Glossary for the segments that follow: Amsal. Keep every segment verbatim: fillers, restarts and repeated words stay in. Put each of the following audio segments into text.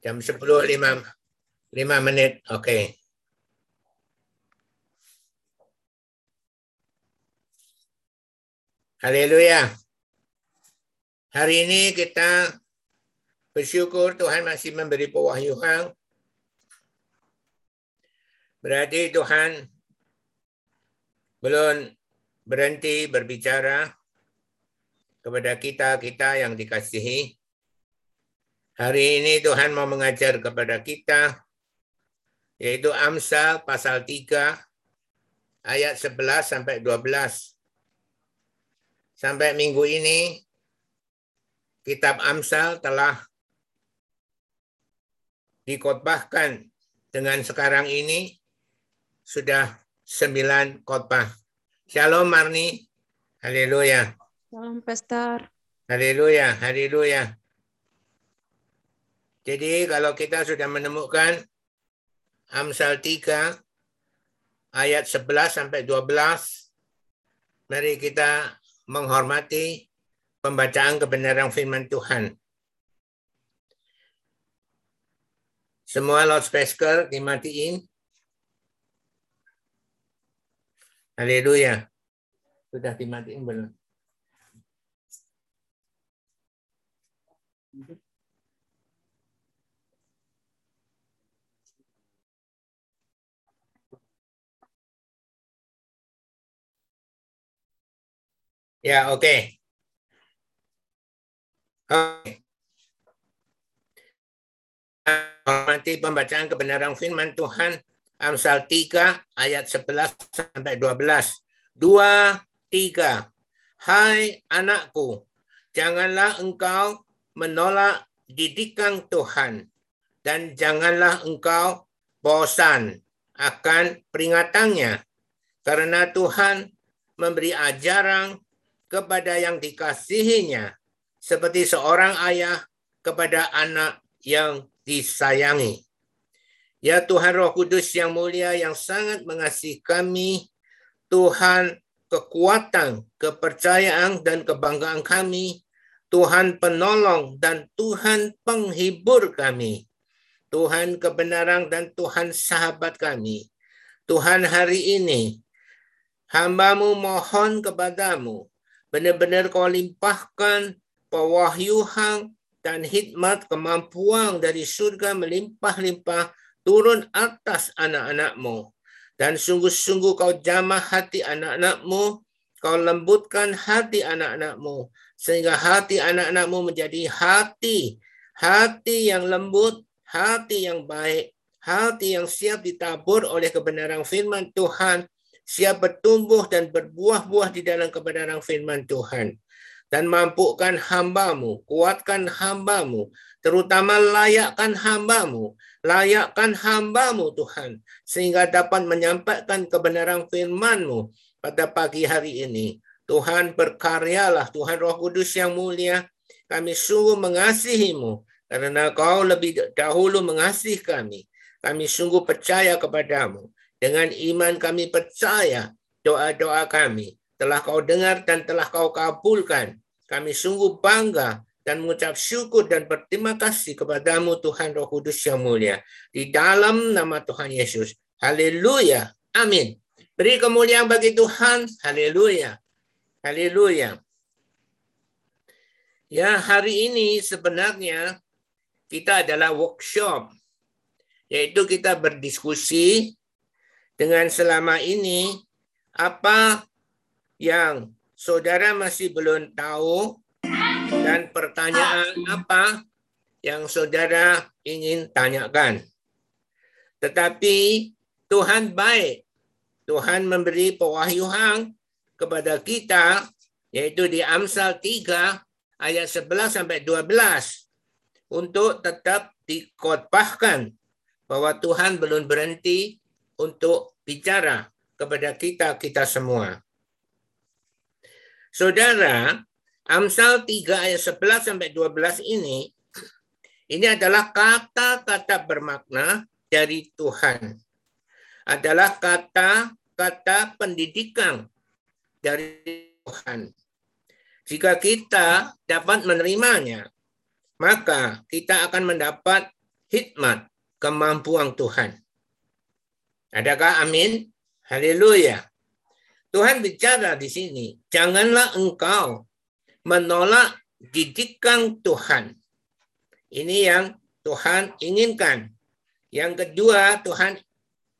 jam sepuluh lima lima menit. Oke. Okay. Haleluya. Hari ini kita bersyukur Tuhan masih memberi pewahyuan. Berarti Tuhan belum berhenti berbicara kepada kita-kita yang dikasihi. Hari ini Tuhan mau mengajar kepada kita, yaitu Amsal pasal tiga, ayat sebelas sampai dua belas. Sampai minggu ini, kitab Amsal telah dikotbahkan. Dengan sekarang ini, sudah sembilan khotbah. Shalom Marni, haleluya. Shalom Pastor. Haleluya, haleluya. Jadi kalau kita sudah menemukan Amsal tiga, ayat sebelas sampai dua belas, mari kita menghormati pembacaan kebenaran firman Tuhan. Semua loudspeaker dimatiin. Haleluya. Sudah dimatiin belum? Ya, oke. Okay. Okay. Hormati pembacaan kebenaran firman Tuhan, Amsal tiga ayat sebelas sampai dua belas. dua tiga. Hai anakku, janganlah engkau menolak didikan Tuhan dan janganlah engkau bosan akan peringatannya, karena Tuhan memberi ajaran kepada yang dikasihinya, seperti seorang ayah kepada anak yang disayangi. Ya Tuhan Roh Kudus yang mulia, yang sangat mengasihi kami, Tuhan kekuatan, kepercayaan, dan kebanggaan kami, Tuhan penolong dan Tuhan penghibur kami, Tuhan kebenaran dan Tuhan sahabat kami. Tuhan hari ini, hamba-Mu mohon kepadamu, benar-benar Kau limpahkan pewahyuan dan hikmat kemampuan dari surga melimpah-limpah turun atas anak-anak-Mu. Dan sungguh-sungguh Kau jamah hati anak-anak-Mu, Kau lembutkan hati anak-anak-Mu, sehingga hati anak-anak-Mu menjadi hati, hati yang lembut, hati yang baik, hati yang siap ditabur oleh kebenaran firman Tuhan, siap bertumbuh dan berbuah-buah di dalam kebenaran firman Tuhan. Dan mampukan hamba-Mu, kuatkan hamba-Mu, terutama layakkan hamba-Mu, layakkan hamba-Mu Tuhan, sehingga dapat menyampaikan kebenaran firman-Mu pada pagi hari ini. Tuhan berkaryalah, Tuhan Roh Kudus yang mulia, kami sungguh mengasihi-Mu, karena Kau lebih dahulu mengasihi kami. Kami sungguh percaya kepada-Mu. Dengan iman kami percaya doa-doa kami telah Kau dengar dan telah Kau kabulkan. Kami sungguh bangga dan mengucap syukur dan berterima kasih kepada-Mu Tuhan Roh Kudus yang mulia. Di dalam nama Tuhan Yesus. Haleluya. Amin. Beri kemuliaan bagi Tuhan. Haleluya. Haleluya. Ya, hari ini sebenarnya kita adalah workshop. Yaitu kita berdiskusi dengan selama ini, apa yang saudara masih belum tahu dan pertanyaan apa yang saudara ingin tanyakan. Tetapi Tuhan baik. Tuhan memberi pewahyuan kepada kita, yaitu di Amsal tiga ayat sebelas sampai dua belas, untuk tetap dikotbahkan bahwa Tuhan belum berhenti untuk bicara kepada kita, kita semua. Saudara, Amsal tiga ayat sebelas sampai dua belas ini, ini adalah kata-kata bermakna dari Tuhan. Adalah kata-kata pendidikan dari Tuhan. Jika kita dapat menerimanya, maka kita akan mendapat hikmat, kemampuan Tuhan. Adakah amin? Haleluya. Tuhan bicara di sini, janganlah engkau menolak didikan Tuhan. Ini yang Tuhan inginkan. Yang kedua, Tuhan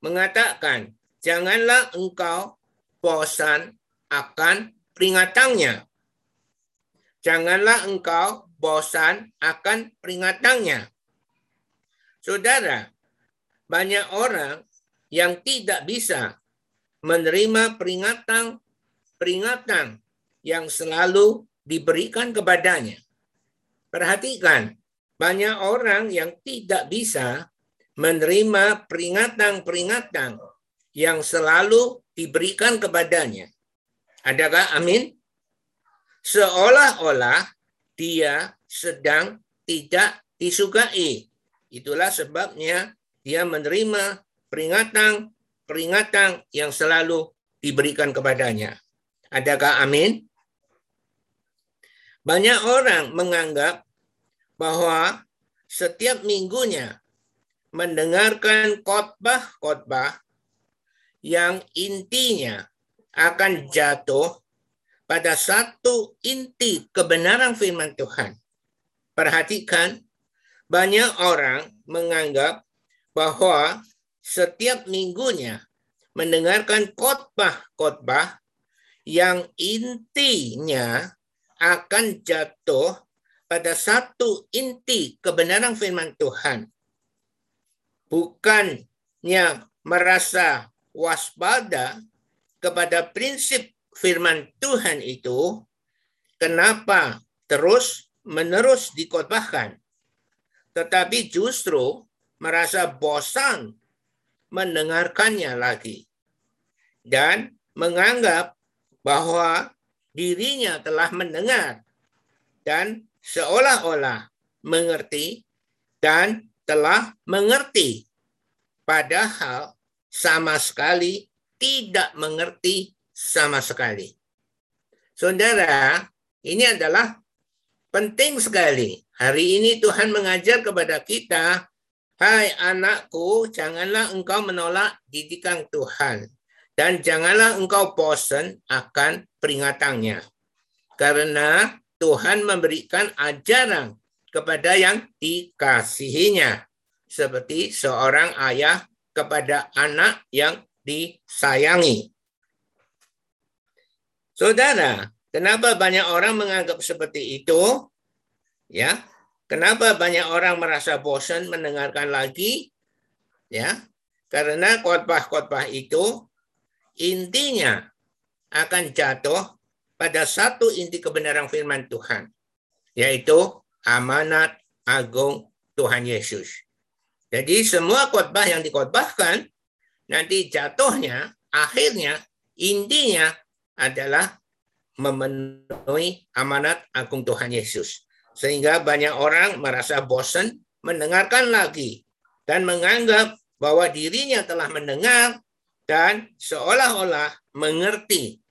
mengatakan, janganlah engkau bosan akan peringatannya. Janganlah engkau bosan akan peringatannya. Saudara, banyak orang yang tidak bisa menerima peringatan-peringatan yang selalu diberikan kepadanya. Perhatikan, banyak orang yang tidak bisa menerima peringatan-peringatan yang selalu diberikan kepadanya. Adakah amin? Seolah-olah dia sedang tidak disukai. Itulah sebabnya dia menerima peringatan-peringatan yang selalu diberikan kepadanya. Adakah amin? Banyak orang menganggap bahwa setiap minggunya mendengarkan khotbah-khotbah yang intinya akan jatuh pada satu inti kebenaran firman Tuhan. Perhatikan, banyak orang menganggap bahwa setiap minggunya mendengarkan khotbah-khotbah yang intinya akan jatuh pada satu inti kebenaran firman Tuhan. Bukannya merasa waspada kepada prinsip firman Tuhan itu, kenapa terus menerus dikhotbahkan, tetapi justru merasa bosan mendengarkannya lagi dan menganggap bahwa dirinya telah mendengar dan seolah-olah mengerti dan telah mengerti, padahal sama sekali tidak mengerti sama sekali. Saudara, ini adalah penting sekali. Hari ini Tuhan mengajar kepada kita, hai anakku, janganlah engkau menolak didikan Tuhan. Dan janganlah engkau bosan akan peringatannya. Karena Tuhan memberikan ajaran kepada yang dikasihinya. Seperti seorang ayah kepada anak yang disayangi. Saudara, kenapa banyak orang menganggap seperti itu? Ya, kenapa banyak orang merasa bosan mendengarkan lagi? Ya, karena khotbah-khotbah itu intinya akan jatuh pada satu inti kebenaran firman Tuhan, yaitu amanat agung Tuhan Yesus. Jadi semua khotbah yang dikhotbahkan nanti jatuhnya, akhirnya, intinya adalah memenuhi amanat agung Tuhan Yesus. Sehingga banyak orang merasa bosan mendengarkan lagi dan menganggap bahwa dirinya telah mendengar dan seolah-olah mengerti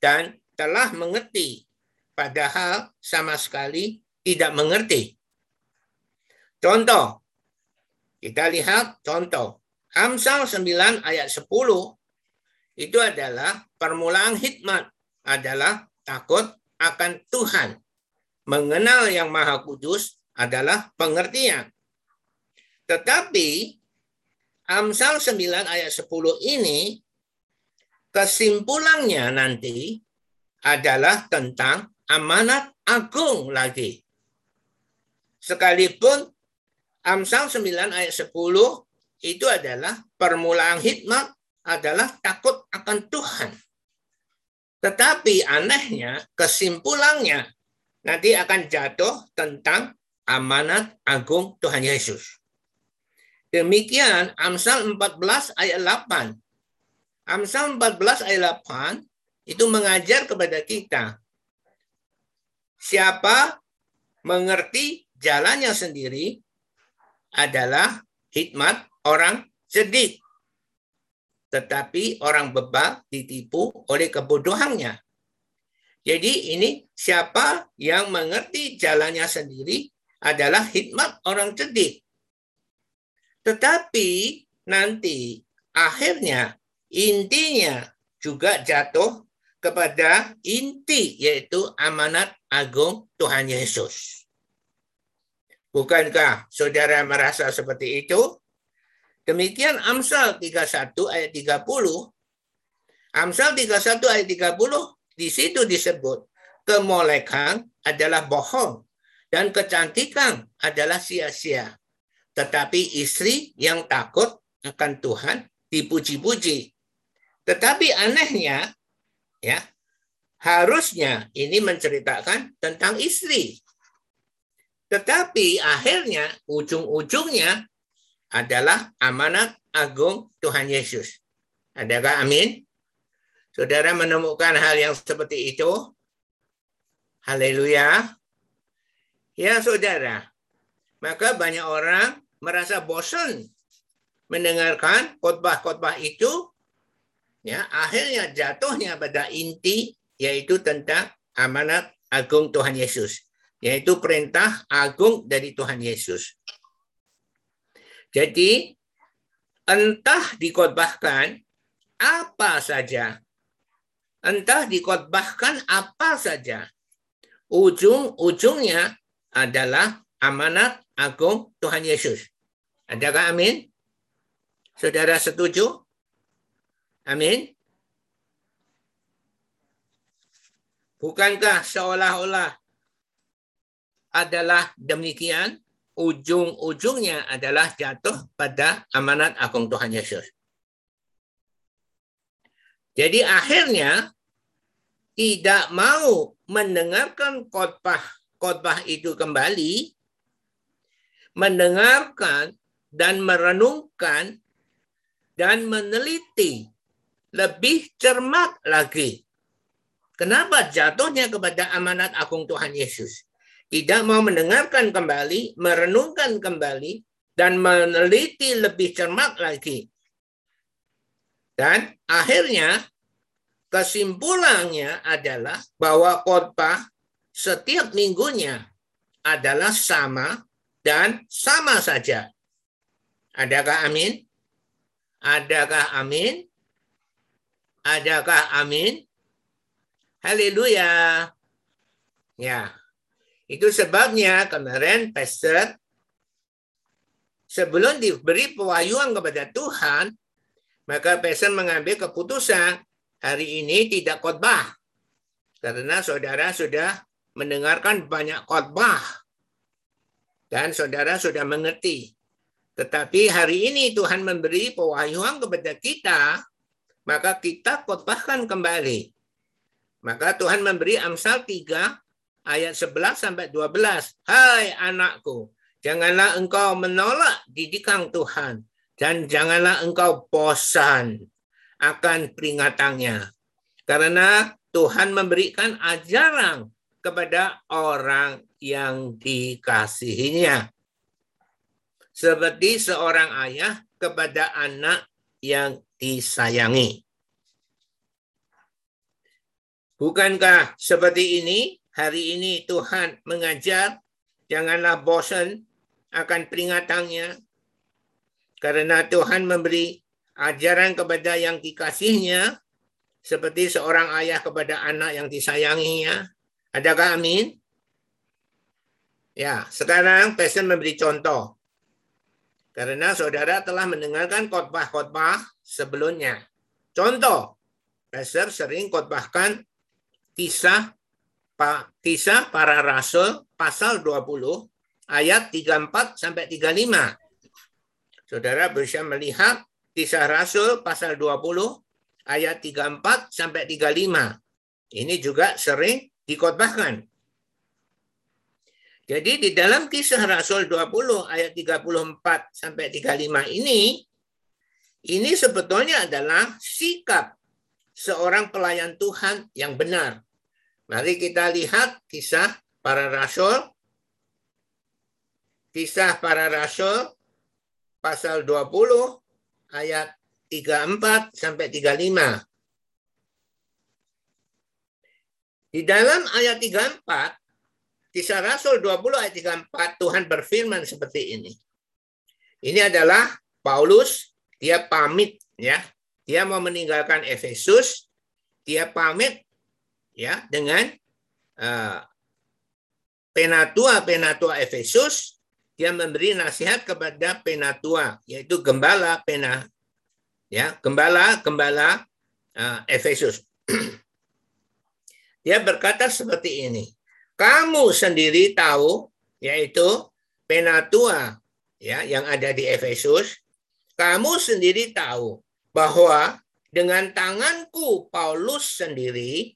dan telah mengerti, padahal sama sekali tidak mengerti. Contoh, kita lihat contoh. Amsal sembilan ayat sepuluh itu adalah permulaan hikmat, adalah takut akan Tuhan. Mengenal yang Maha Kudus adalah pengertian. Tetapi Amsal sembilan ayat sepuluh ini kesimpulannya nanti adalah tentang amanat agung lagi. Sekalipun Amsal sembilan ayat sepuluh itu adalah permulaan hikmat, adalah takut akan Tuhan. Tetapi anehnya kesimpulannya nanti akan jatuh tentang amanat agung Tuhan Yesus. Demikian Amsal empat belas ayat delapan. Amsal empat belas ayat delapan itu mengajar kepada kita. Siapa mengerti jalannya sendiri adalah hikmat orang cerdik. Tetapi orang bebal ditipu oleh kebodohannya. Jadi ini siapa yang mengerti jalannya sendiri adalah hikmat orang cerdik. Tetapi nanti akhirnya intinya juga jatuh kepada inti, yaitu amanat agung Tuhan Yesus. Bukankah saudara merasa seperti itu? Demikian Amsal tiga puluh satu ayat tiga puluh. Amsal tiga puluh satu ayat tiga puluh, di situ disebut kemolekan adalah bohong dan kecantikan adalah sia-sia. Tetapi istri yang takut akan Tuhan dipuji-puji. Tetapi anehnya, ya, harusnya ini menceritakan tentang istri. Tetapi akhirnya, ujung-ujungnya adalah amanat agung Tuhan Yesus. Adakah amin? Saudara menemukan hal yang seperti itu? Haleluya. Ya, saudara. Maka banyak orang merasa bosan mendengarkan khotbah-khotbah itu. Ya, akhirnya jatuhnya pada inti, yaitu tentang amanat agung Tuhan Yesus. Yaitu perintah agung dari Tuhan Yesus. Jadi, entah dikhotbahkan apa saja, entah dikhotbahkan apa saja, ujung-ujungnya adalah amanat agung Tuhan Yesus. Adakah amin? Saudara setuju? Amin? Bukankah seolah-olah adalah demikian, ujung-ujungnya adalah jatuh pada amanat agung Tuhan Yesus. Jadi akhirnya, tidak mau mendengarkan khotbah-khotbah itu kembali, mendengarkan dan merenungkan dan meneliti lebih cermat lagi. Kenapa jatuhnya kepada amanat agung Tuhan Yesus? Tidak mau mendengarkan kembali, merenungkan kembali, dan meneliti lebih cermat lagi. Dan akhirnya, kesimpulannya adalah bahwa khotbah setiap minggunya adalah sama dan sama saja. Adakah amin? Adakah amin? Adakah amin? Haleluya. Ya, itu sebabnya kemarin pastor sebelum diberi pewahyuan kepada Tuhan, maka pastor mengambil keputusan hari ini tidak khotbah, karena saudara sudah mendengarkan banyak khotbah dan saudara sudah mengerti. Tetapi hari ini Tuhan memberi pewahyuan kepada kita, maka kita khotbahkan kembali. Maka Tuhan memberi Amsal tiga ayat sebelas sampai dua belas. Hai anakku, janganlah engkau menolak didikan Tuhan dan janganlah engkau bosan akan peringatannya, karena Tuhan memberikan ajaran kepada orang yang dikasihinya seperti seorang ayah kepada anak yang disayangi. Bukankah seperti ini hari ini Tuhan mengajar, janganlah bosan akan peringatannya, karena Tuhan memberi ajaran kepada yang dikasihnya seperti seorang ayah kepada anak yang disayanginya. Adakah amin? Ya, sekarang pastor memberi contoh. Karena saudara telah mendengarkan khotbah-khotbah sebelumnya. Contoh, pastor sering khotbahkan kisah kisah para rasul pasal dua puluh ayat tiga puluh empat sampai tiga puluh lima. Saudara bisa melihat Kisah Rasul pasal dua puluh ayat tiga puluh empat sampai tiga puluh lima. Ini juga sering dikhotbahkan. Jadi di dalam Kisah Rasul dua puluh ayat tiga puluh empat sampai tiga puluh lima ini, ini sebetulnya adalah sikap seorang pelayan Tuhan yang benar. Mari kita lihat Kisah para Rasul. Kisah para Rasul pasal dua puluh ayat tiga puluh empat sampai tiga puluh lima. Di dalam ayat tiga puluh empat, Kisah Rasul dua puluh ayat tiga puluh empat, Tuhan berfirman seperti ini. Ini adalah Paulus, dia pamit ya. Dia mau meninggalkan Efesus, dia pamit ya dengan uh, penatua-penatua Efesus, dia memberi nasihat kepada penatua yaitu gembala pena ya, gembala-gembala uh, Efesus. Dia berkata seperti ini. Kamu sendiri tahu yaitu penatua ya yang ada di Efesus, kamu sendiri tahu bahwa dengan tanganku Paulus sendiri,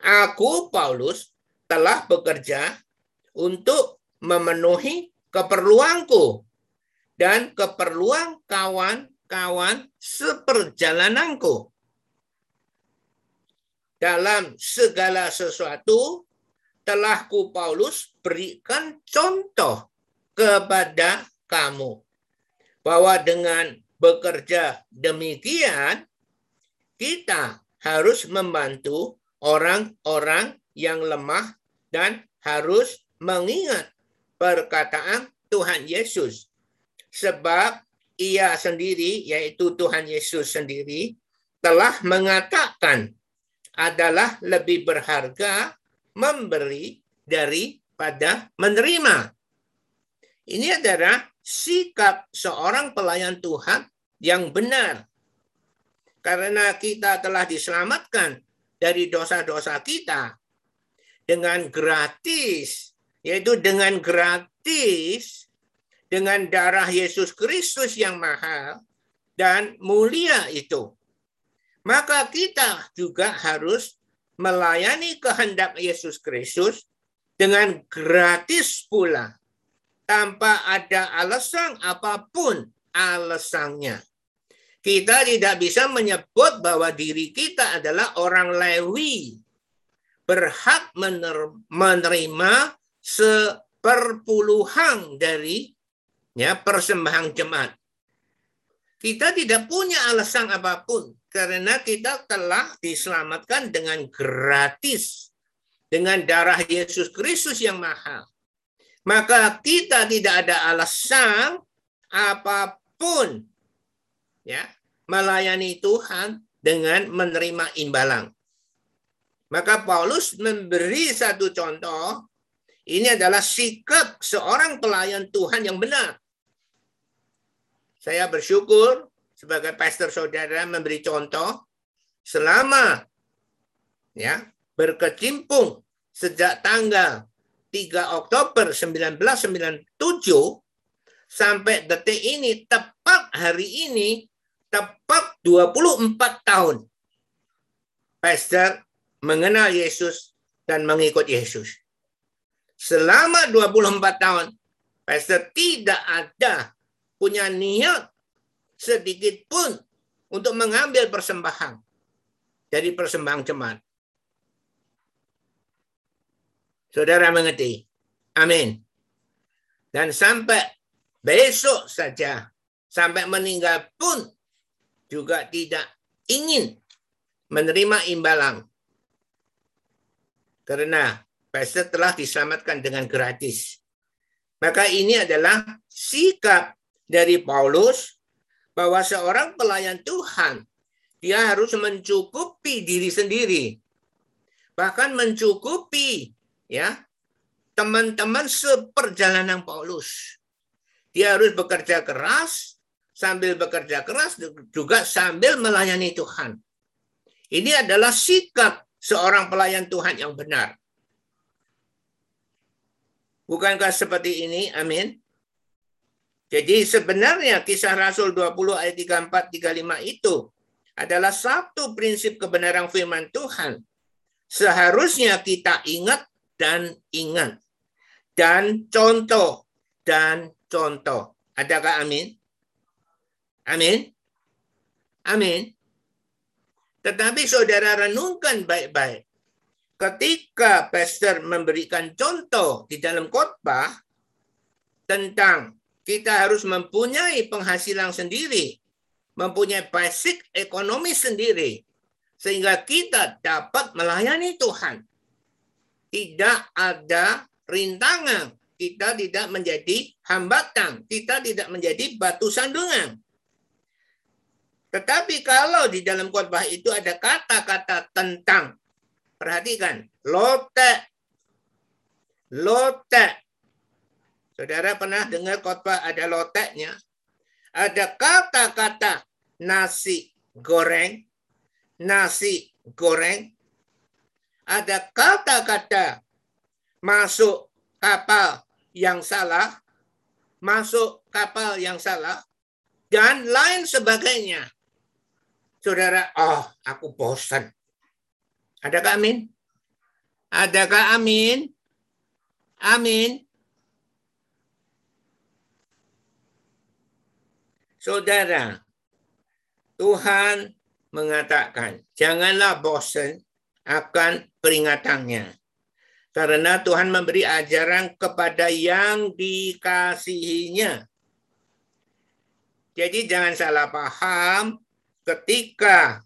aku Paulus telah bekerja untuk memenuhi keperluanku dan keperluan kawan-kawan seperjalananku. Dalam segala sesuatu telah ku Paulus berikan contoh kepada kamu, bahwa dengan bekerja demikian, kita harus membantu orang-orang yang lemah dan harus mengingat perkataan Tuhan Yesus. Sebab ia sendiri, yaitu Tuhan Yesus sendiri, telah mengatakan adalah lebih berharga memberi daripada menerima. Ini adalah sikap seorang pelayan Tuhan yang benar. Karena kita telah diselamatkan dari dosa-dosa kita dengan gratis, yaitu dengan gratis, dengan darah Yesus Kristus yang mahal dan mulia itu. Maka kita juga harus melayani kehendak Yesus Kristus dengan gratis pula, tanpa ada alasan apapun alasannya. Kita tidak bisa menyebut bahwa diri kita adalah orang Lewi, berhak menerima seperpuluhan dari ya, persembahan jemaat. Kita tidak punya alasan apapun, karena kita telah diselamatkan dengan gratis, dengan darah Yesus Kristus yang mahal. Maka kita tidak ada alasan apapun ya melayani Tuhan dengan menerima imbalan. Maka Paulus memberi satu contoh. Ini adalah sikap seorang pelayan Tuhan yang benar. Saya bersyukur sebagai pastor saudara memberi contoh selama ya berkecimpung sejak tanggal tiga Oktober sembilan belas sembilan puluh tujuh sampai detik ini, tepat hari ini, tepat dua puluh empat tahun pastor mengenal Yesus dan mengikut Yesus. Selama dua puluh empat tahun pastor tidak ada punya niat sedikit pun untuk mengambil persembahan dari persembahan jemaat. Saudara mengerti? Amin. Dan sampai besok saja, sampai meninggal pun juga tidak ingin menerima imbalan. Karena pastor telah diselamatkan dengan gratis. Maka ini adalah sikap dari Paulus bahwa seorang pelayan Tuhan, dia harus mencukupi diri sendiri. Bahkan mencukupi ya, teman-teman seperjalanan Paulus. Dia harus bekerja keras, sambil bekerja keras juga sambil melayani Tuhan. Ini adalah sikap seorang pelayan Tuhan yang benar. Bukankah seperti ini? Amin. Jadi sebenarnya kisah Rasul dua puluh ayat tiga puluh empat sampai tiga puluh lima itu adalah satu prinsip kebenaran firman Tuhan. Seharusnya kita ingat dan ingat, dan contoh, dan contoh. Adakah amin? Amin? Amin. Tetapi saudara renungkan baik-baik. Ketika pastor memberikan contoh di dalam khotbah tentang kita harus mempunyai penghasilan sendiri, mempunyai basic ekonomi sendiri, sehingga kita dapat melayani Tuhan. Tidak ada rintangan, kita tidak menjadi hambatan, kita tidak menjadi batu sandungan. Tetapi kalau di dalam khotbah itu ada kata-kata tentang, perhatikan, lote, lote. Saudara pernah dengar khotbah ada loteknya? Ada kata-kata nasi goreng, nasi goreng. Ada kata-kata masuk kapal yang salah, masuk kapal yang salah, dan lain sebagainya. Saudara, oh aku bosan. Adakah amin? Adakah amin? Amin. Saudara, Tuhan mengatakan, janganlah bosan akan peringatannya. Karena Tuhan memberi ajaran kepada yang dikasihinya. Jadi jangan salah paham ketika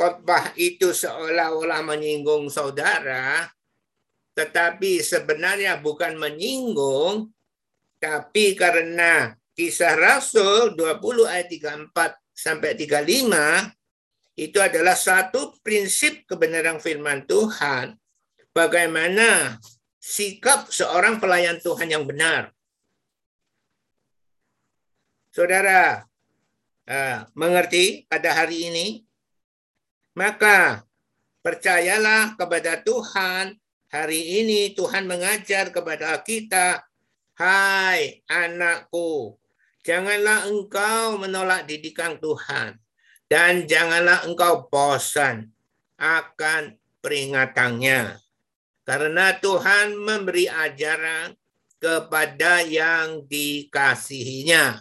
khotbah itu seolah-olah menyinggung saudara, tetapi sebenarnya bukan menyinggung, tapi karena Kisah Rasul dua puluh ayat tiga puluh empat sampai tiga puluh lima itu adalah satu prinsip kebenaran firman Tuhan, bagaimana sikap seorang pelayan Tuhan yang benar. Saudara eh, mengerti pada hari ini? Maka percayalah kepada Tuhan. Hari ini Tuhan mengajar kepada kita, hai anakku, janganlah engkau menolak didikan Tuhan, dan janganlah engkau bosan akan peringatannya. Karena Tuhan memberi ajaran kepada yang dikasihinya.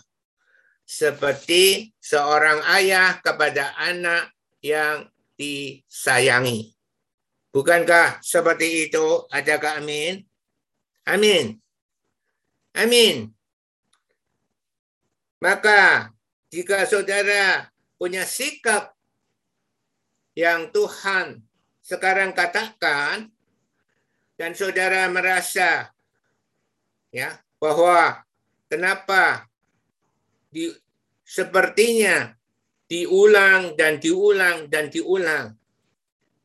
Seperti seorang ayah kepada anak yang disayangi. Bukankah seperti itu? Adakah amin? Amin. Amin. Maka jika saudara punya sikap yang Tuhan sekarang katakan dan saudara merasa ya bahwa kenapa di, sepertinya diulang dan diulang dan diulang.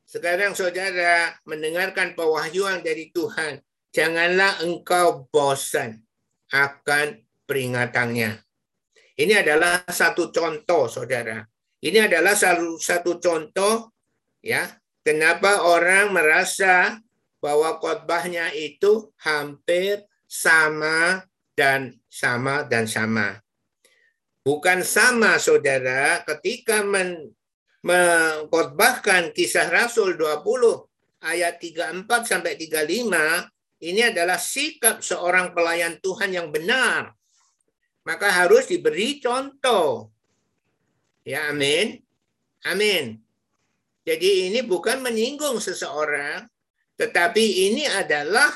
Sekarang saudara mendengarkan pewahyuan dari Tuhan, janganlah engkau bosan akan peringatannya. Ini adalah satu contoh, saudara. Ini adalah satu, satu contoh, ya. Kenapa orang merasa bahwa khotbahnya itu hampir sama dan sama dan sama. Bukan sama, saudara, ketika mengkhotbahkan Kisah Rasul dua puluh ayat tiga puluh empat sampai tiga puluh lima, ini adalah sikap seorang pelayan Tuhan yang benar. Maka harus diberi contoh. Ya, amin. Amin. Jadi ini bukan menyinggung seseorang, tetapi ini adalah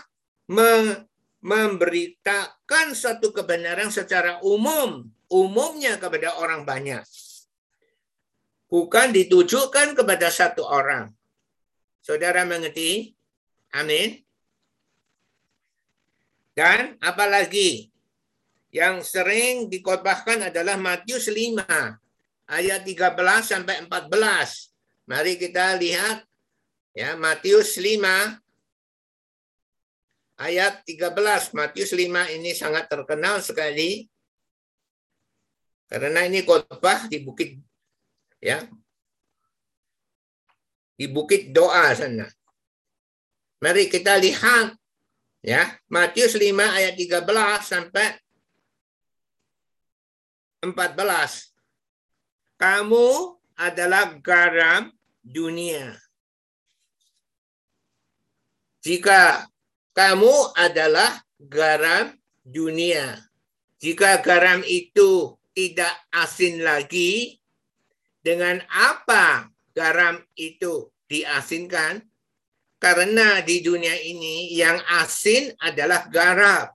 memberitakan satu kebenaran secara umum, umumnya kepada orang banyak. Bukan ditujukan kepada satu orang. Saudara mengerti? Amin. Dan apalagi yang sering dikhotbahkan adalah Matius lima ayat tiga belas sampai empat belas. Mari kita lihat ya Matius lima ayat tiga belas. Matius lima ini sangat terkenal sekali. Karena ini khotbah di bukit ya. Di bukit doa sana. Mari kita lihat ya Matius lima ayat tiga belas sampai empat belas. Kamu adalah garam dunia. Jika kamu adalah garam dunia. Jika garam itu tidak asin lagi, dengan apa garam itu diasinkan? Karena di dunia ini yang asin adalah garam.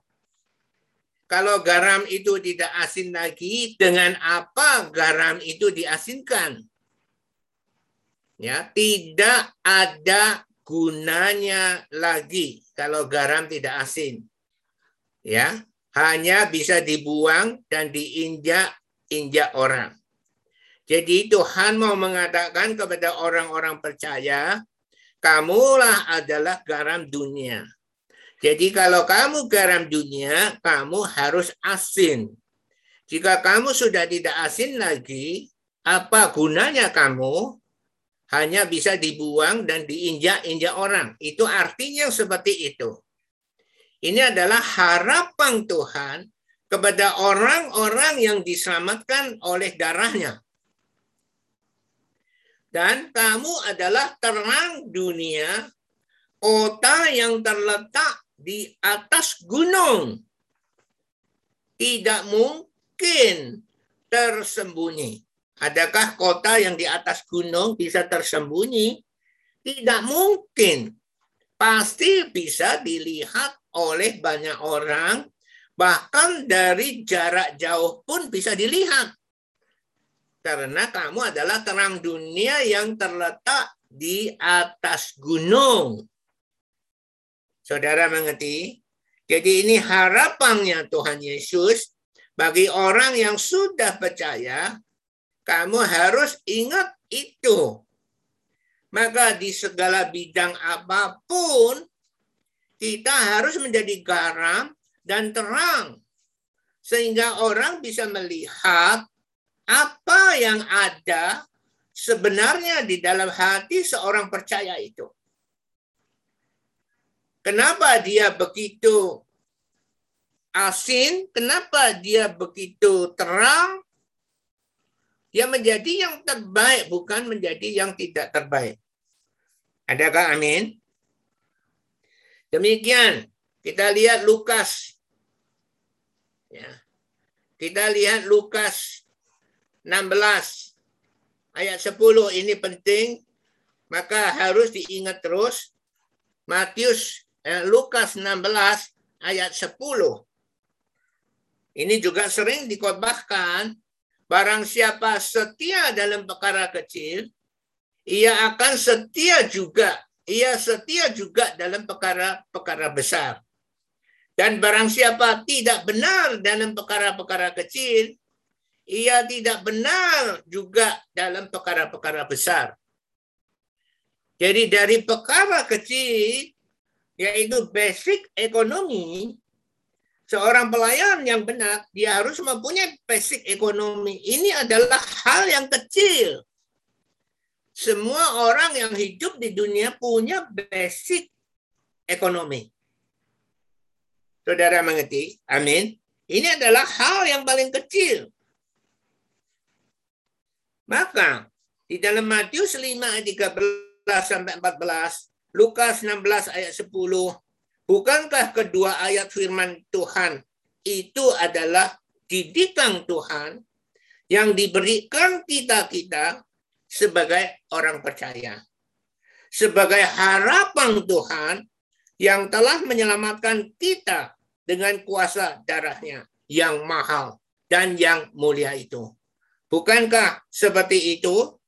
Kalau garam itu tidak asin lagi, dengan apa garam itu diasinkan? Ya, tidak ada gunanya lagi kalau garam tidak asin. ya, hanya bisa dibuang dan diinjak-injak orang. Jadi Tuhan mau mengatakan kepada orang-orang percaya, kamulah adalah garam dunia. Jadi kalau kamu garam dunia, kamu harus asin. Jika kamu sudah tidak asin lagi, apa gunanya kamu? Hanya bisa dibuang dan diinjak-injak orang. Itu artinya seperti itu. Ini adalah harapan Tuhan kepada orang-orang yang diselamatkan oleh darahnya. Dan kamu adalah terang dunia, kota yang terletak di atas gunung. Tidak mungkin tersembunyi. Adakah kota yang di atas gunung bisa tersembunyi? Tidak mungkin. Pasti bisa dilihat oleh banyak orang, bahkan dari jarak jauh pun bisa dilihat. Karena kamu adalah terang dunia yang terletak di atas gunung. Saudara mengerti? Jadi ini harapannya Tuhan Yesus bagi orang yang sudah percaya. Kamu harus ingat itu. Maka di segala bidang apapun, kita harus menjadi garam dan terang. Sehingga orang bisa melihat apa yang ada sebenarnya di dalam hati seorang percaya itu. Kenapa dia begitu asin? Kenapa dia begitu terang? Dia menjadi yang terbaik, bukan menjadi yang tidak terbaik. Adakah amin? Demikian, kita lihat Lukas. Ya. Kita lihat Lukas enam belas, ayat sepuluh, ini penting, maka harus diingat terus. Matius, eh, Lukas enam belas, ayat sepuluh. Ini juga sering dikotbahkan. Barang siapa setia dalam perkara kecil, ia akan setia juga. Ia setia juga dalam perkara-perkara besar. Dan barang siapa tidak benar dalam perkara-perkara kecil, ia tidak benar juga dalam perkara-perkara besar. Jadi dari perkara kecil, yaitu basic ekonomi, seorang pelayan yang benar, dia harus mempunyai basic ekonomi. Ini adalah hal yang kecil. Semua orang yang hidup di dunia punya basic ekonomi. Saudara mengerti? Amin. Ini adalah hal yang paling kecil. Maka, di dalam Matius lima, ayat tiga belas sampai empat belas, Lukas enam belas, ayat sepuluh, bukankah kedua ayat firman Tuhan itu adalah didikan Tuhan yang diberikan kita-kita sebagai orang percaya. Sebagai harapan Tuhan yang telah menyelamatkan kita dengan kuasa darahnya yang mahal dan yang mulia itu. Bukankah seperti itu?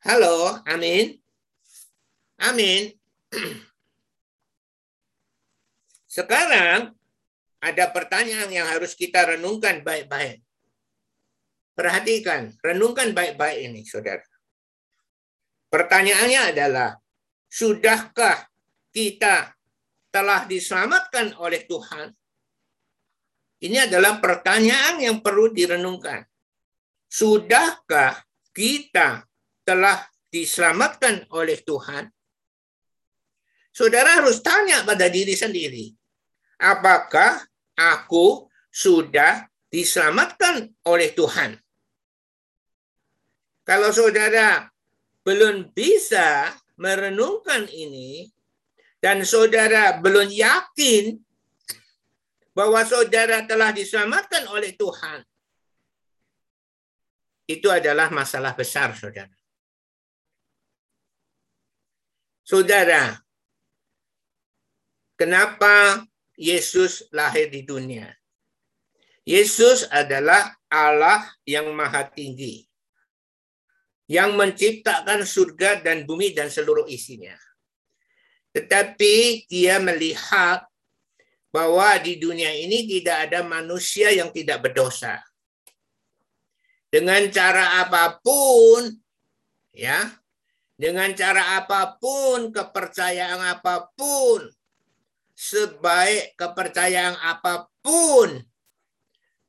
Halo, amin. Amin. Sekarang ada pertanyaan yang harus kita renungkan baik-baik. Perhatikan, renungkan baik-baik ini, saudara. Pertanyaannya adalah, sudahkah kita telah diselamatkan oleh Tuhan? Ini adalah pertanyaan yang perlu direnungkan. Sudahkah kita telah diselamatkan oleh Tuhan? Saudara harus tanya pada diri sendiri. Apakah aku sudah diselamatkan oleh Tuhan? Kalau saudara belum bisa merenungkan ini, dan saudara belum yakin bahwa saudara telah diselamatkan oleh Tuhan, itu adalah masalah besar, saudara. Saudara, kenapa Yesus lahir di dunia? Yesus adalah Allah yang maha tinggi, yang menciptakan surga dan bumi dan seluruh isinya. Tetapi dia melihat bahwa di dunia ini tidak ada manusia yang tidak berdosa. Dengan cara apapun, ya, dengan cara apapun, kepercayaan apapun, sebaik kepercayaan apapun,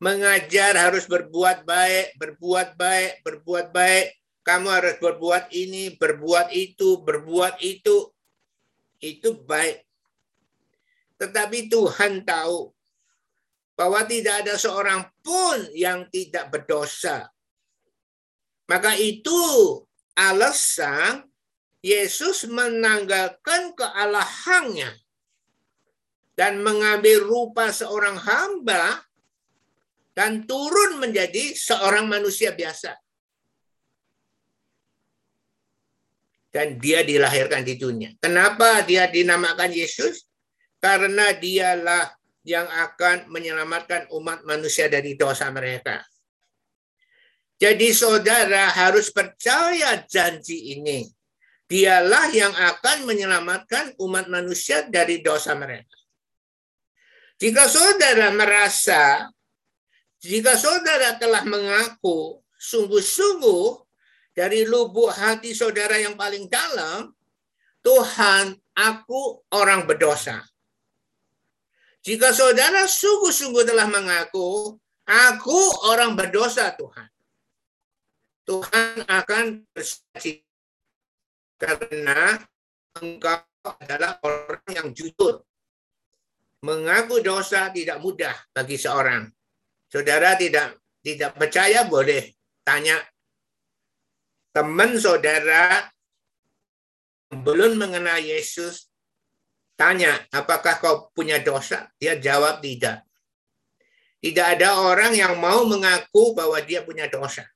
mengajar harus berbuat baik, berbuat baik, berbuat baik, kamu harus berbuat ini, berbuat itu, berbuat itu, itu baik. Tetapi Tuhan tahu bahwa tidak ada seorang pun yang tidak berdosa. Maka itu alasan Yesus menanggalkan kealahannya dan mengambil rupa seorang hamba dan turun menjadi seorang manusia biasa. Dan dia dilahirkan di dunia. Kenapa dia dinamakan Yesus? Karena dialah yang akan menyelamatkan umat manusia dari dosa mereka. Jadi saudara harus percaya janji ini. Dialah yang akan menyelamatkan umat manusia dari dosa mereka. Jika saudara merasa, jika saudara telah mengaku sungguh-sungguh dari lubuk hati saudara yang paling dalam, Tuhan, aku orang berdosa. Jika saudara sungguh-sungguh telah mengaku, aku orang berdosa Tuhan. Tuhan akan bersaksi karena engkau adalah orang yang jujur. Mengaku dosa tidak mudah bagi seorang. Saudara tidak tidak percaya boleh tanya teman saudara yang belum mengenal Yesus. Tanya, apakah kau punya dosa? Dia jawab tidak. Tidak ada orang yang mau mengaku bahwa dia punya dosa.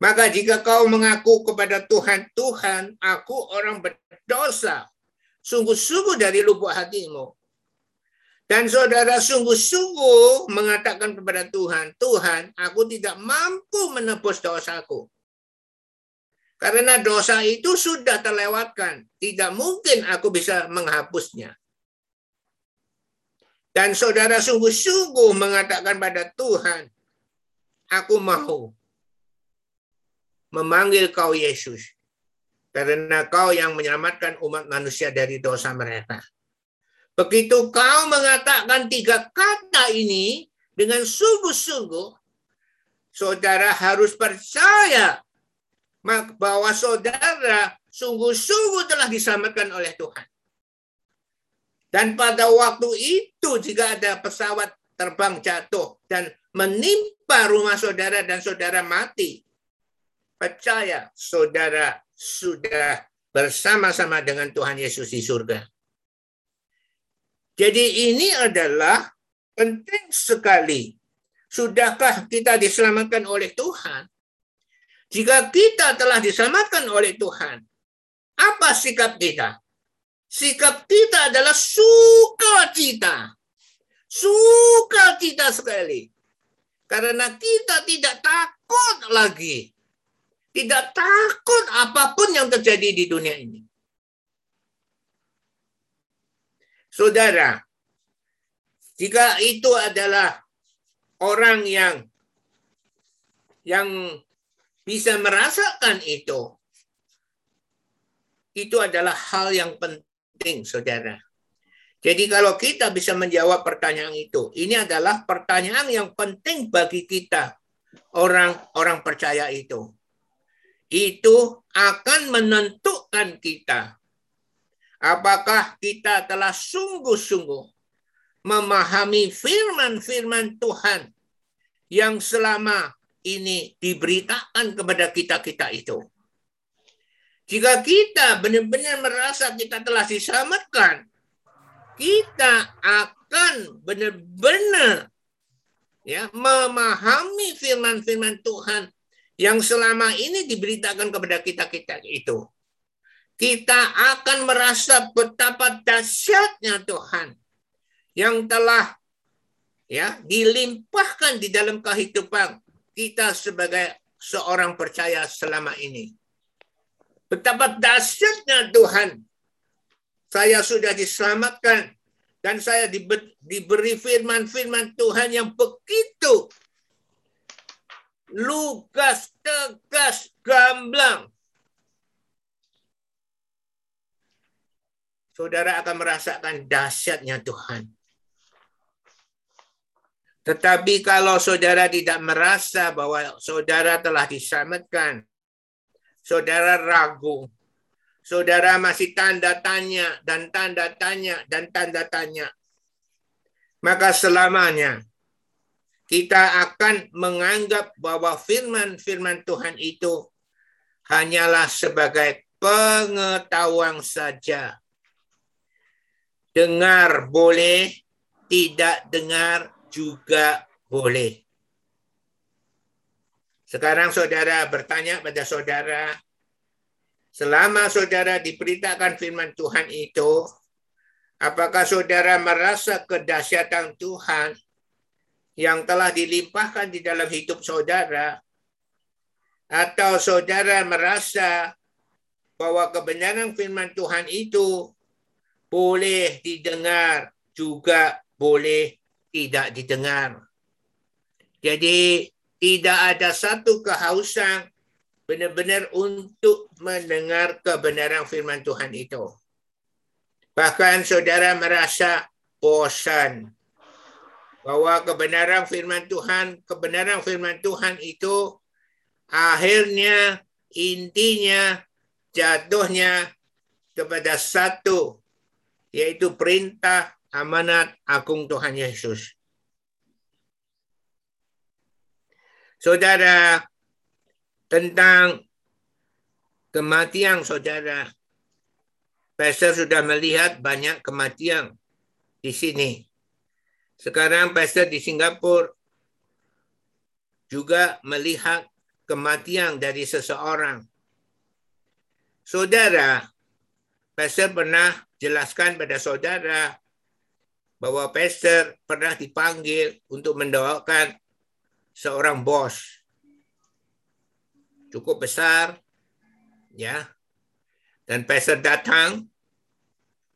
Maka jika kau mengaku kepada Tuhan, Tuhan, aku orang berdosa, sungguh-sungguh dari lubuk hatimu. Dan saudara sungguh-sungguh mengatakan kepada Tuhan, Tuhan, aku tidak mampu menebus dosaku. Karena dosa itu sudah terlewatkan. Tidak mungkin aku bisa menghapusnya. Dan saudara sungguh-sungguh mengatakan pada Tuhan, aku mau memanggil kau Yesus. Karena kau yang menyelamatkan umat manusia dari dosa mereka. Begitu kau mengatakan tiga kata ini dengan sungguh-sungguh, saudara harus percaya bahwa saudara sungguh-sungguh telah diselamatkan oleh Tuhan. Dan pada waktu itu jika ada pesawat terbang jatuh dan menimpa rumah saudara dan saudara mati, percaya saudara sudah bersama-sama dengan Tuhan Yesus di surga. Jadi ini adalah penting sekali. Sudahkah kita diselamatkan oleh Tuhan? Jika kita telah diselamatkan oleh Tuhan, apa sikap kita? Sikap kita adalah sukacita. Sukacita sekali. Karena kita tidak takut lagi. Tidak takut apapun yang terjadi di dunia ini. Saudara, jika itu adalah orang yang yang bisa merasakan itu, itu adalah hal yang penting, saudara. Jadi kalau kita bisa menjawab pertanyaan itu, ini adalah pertanyaan yang penting bagi kita, orang-orang percaya itu. Itu akan menentukan kita. Apakah kita telah sungguh-sungguh memahami firman-firman Tuhan yang selama ini diberitakan kepada kita-kita itu. Jika kita benar-benar merasa kita telah diselamatkan, kita akan benar-benar ya, memahami firman-firman Tuhan yang selama ini diberitakan kepada kita-kita itu. Kita akan merasa betapa dahsyatnya Tuhan yang telah ya, dilimpahkan di dalam kehidupan kita sebagai seorang percaya selama ini. Betapa dahsyatnya Tuhan. Saya sudah diselamatkan Dan saya diberi firman-firman Tuhan yang begitu lugas, tegas, gamblang. Saudara akan merasakan dahsyatnya Tuhan. Tetapi kalau saudara tidak merasa bahwa saudara telah diselamatkan, saudara ragu, saudara masih tanda tanya, dan tanda tanya, dan tanda tanya. Maka selamanya kita akan menganggap bahwa firman-firman Tuhan itu hanyalah sebagai pengetahuan saja. Dengar boleh, tidak dengar juga boleh. Sekarang saudara bertanya pada saudara, selama saudara diberitakan firman Tuhan itu, apakah saudara merasa kedahsyatan Tuhan yang telah dilimpahkan di dalam hidup saudara? Atau saudara merasa bahwa kebenaran firman Tuhan itu boleh didengar, juga boleh tidak didengar? Jadi tidak ada satu kehausan benar-benar untuk mendengar kebenaran firman Tuhan itu. Bahkan saudara merasa bosan bahwa kebenaran firman Tuhan, kebenaran firman Tuhan itu akhirnya, intinya, jatuhnya kepada satu, yaitu perintah amanat agung Tuhan Yesus. Saudara, tentang kematian saudara, Pastor sudah melihat banyak kematian di sini. Sekarang Pastor di Singapura juga melihat kematian dari seseorang. Saudara, Pastor pernah jelaskan pada saudara bahwa Pastor pernah dipanggil untuk mendoakan seorang bos cukup besar, ya. Dan pastor datang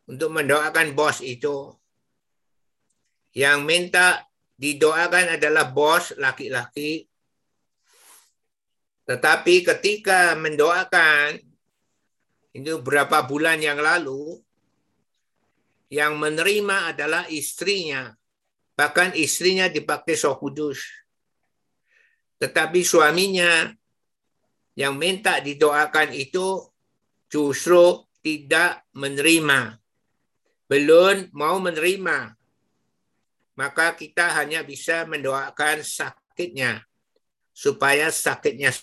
untuk mendoakan bos itu. Yang minta didoakan adalah bos laki-laki. Tetapi ketika mendoakan, itu berapa bulan yang lalu, yang menerima adalah istrinya. Bahkan istrinya dibaptis Roh Kudus. Tetapi suaminya yang minta didoakan itu justru tidak menerima. Belum mau menerima. Maka kita hanya bisa mendoakan sakitnya. Supaya sakitnya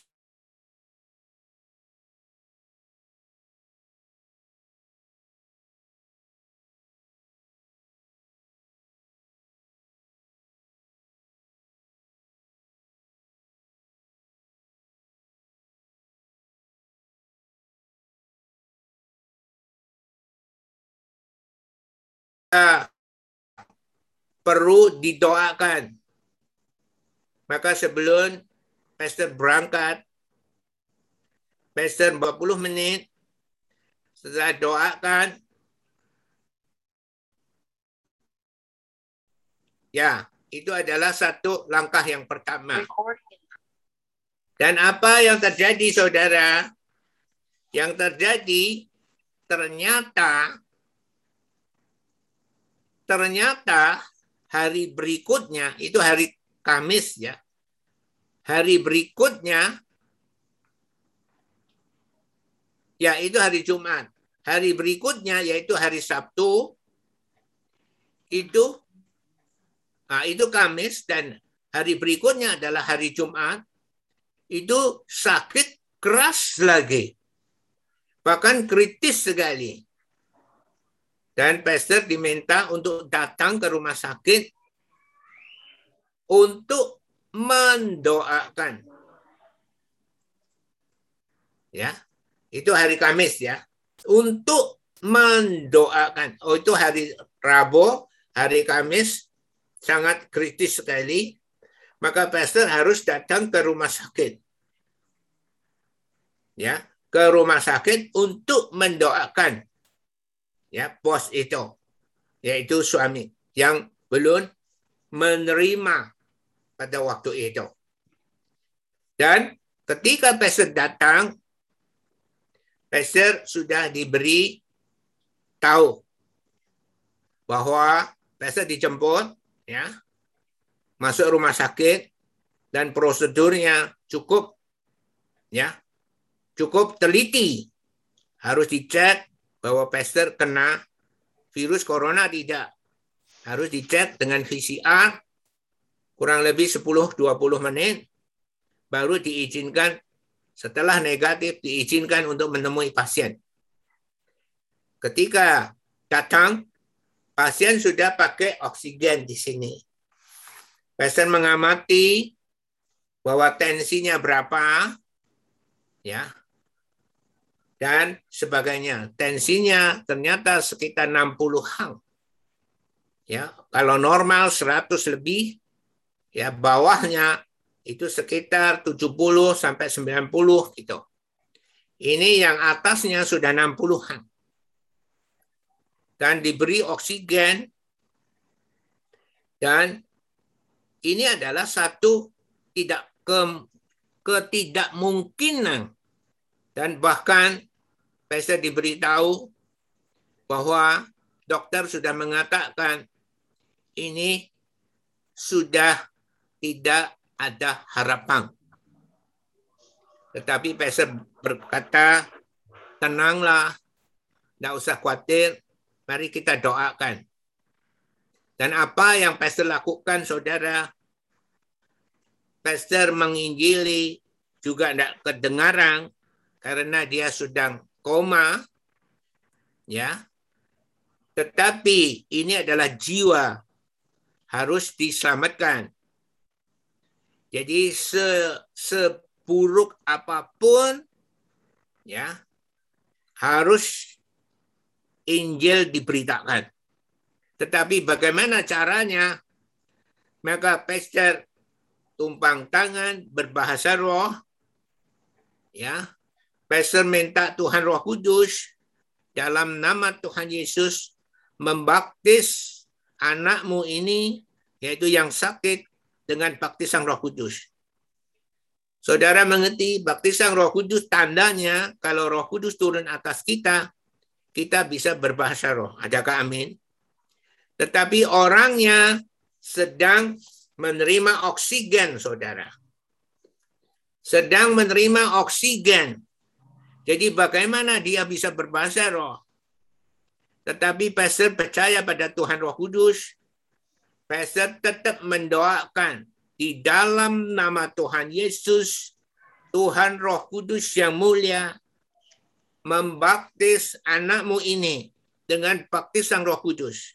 perlu didoakan. Maka sebelum pastor berangkat, pastor empat puluh menit setelah doakan, ya, itu adalah satu langkah yang pertama. Dan apa yang terjadi saudara? Yang terjadi ternyata Ternyata hari berikutnya, itu hari Kamis ya, hari berikutnya, ya itu hari Jumat. Hari berikutnya yaitu hari Sabtu, itu, nah itu Kamis, dan hari berikutnya adalah hari Jumat, itu sakit keras lagi. Bahkan kritis sekali. Dan pastor diminta untuk datang ke rumah sakit untuk mendoakan. Ya, itu hari Kamis ya. Untuk mendoakan. Oh, itu hari Rabu, hari Kamis sangat kritis sekali. Maka pastor harus datang ke rumah sakit. Ya, ke rumah sakit untuk mendoakan. Ya, bos itu. yaitu suami yang belum menerima pada waktu itu. Dan ketika pastor datang, pastor sudah diberi tahu bahwa pastor dijemput, ya, masuk rumah sakit dan prosedurnya cukup, ya, cukup teliti, harus dicek bahwa pastor kena virus corona tidak, harus dicek dengan P C R kurang lebih sepuluh sampai dua puluh menit baru diizinkan, setelah negatif diizinkan untuk menemui pasien. Ketika datang, pasien sudah pakai oksigen di sini. Pasien mengamati bahwa tensinya berapa, ya, dan sebagainya. Tensinya ternyata sekitar enam puluhan. Ya, kalau normal seratus lebih, ya bawahnya itu sekitar tujuh puluh sampai sembilan puluh gitu. Ini yang atasnya sudah enam puluhan. Dan diberi oksigen. Dan ini adalah satu tidak ke, ketidakmungkinan, dan bahkan pasien diberitahu bahwa dokter sudah mengatakan ini sudah tidak ada harapan. Tetapi pasien berkata, tenanglah, tidak usah khawatir, mari kita doakan. Dan apa yang pasien lakukan, saudara, pasien menginjili juga tidak kedengaran karena dia sedang koma, ya. Tetapi ini adalah jiwa, harus diselamatkan. Jadi se seburuk apapun, ya, harus Injil diberitakan. Tetapi bagaimana caranya? Maka pastor tumpang tangan, berbahasa roh, ya. Pastor minta Tuhan Roh Kudus, dalam nama Tuhan Yesus, membaptis anakmu ini, yaitu yang sakit, dengan baptisan Roh Kudus. Saudara mengerti, baptisan Roh Kudus tandanya, kalau Roh Kudus turun atas kita, kita bisa berbahasa roh. Adakah amin? Tetapi orangnya sedang menerima oksigen, saudara. Sedang menerima oksigen. Jadi bagaimana dia bisa berbahasa roh? Tetapi pastor percaya pada Tuhan Roh Kudus. Pastor tetap mendoakan di dalam nama Tuhan Yesus, Tuhan Roh Kudus yang mulia, membaptis anakmu ini dengan baptisan Roh Kudus.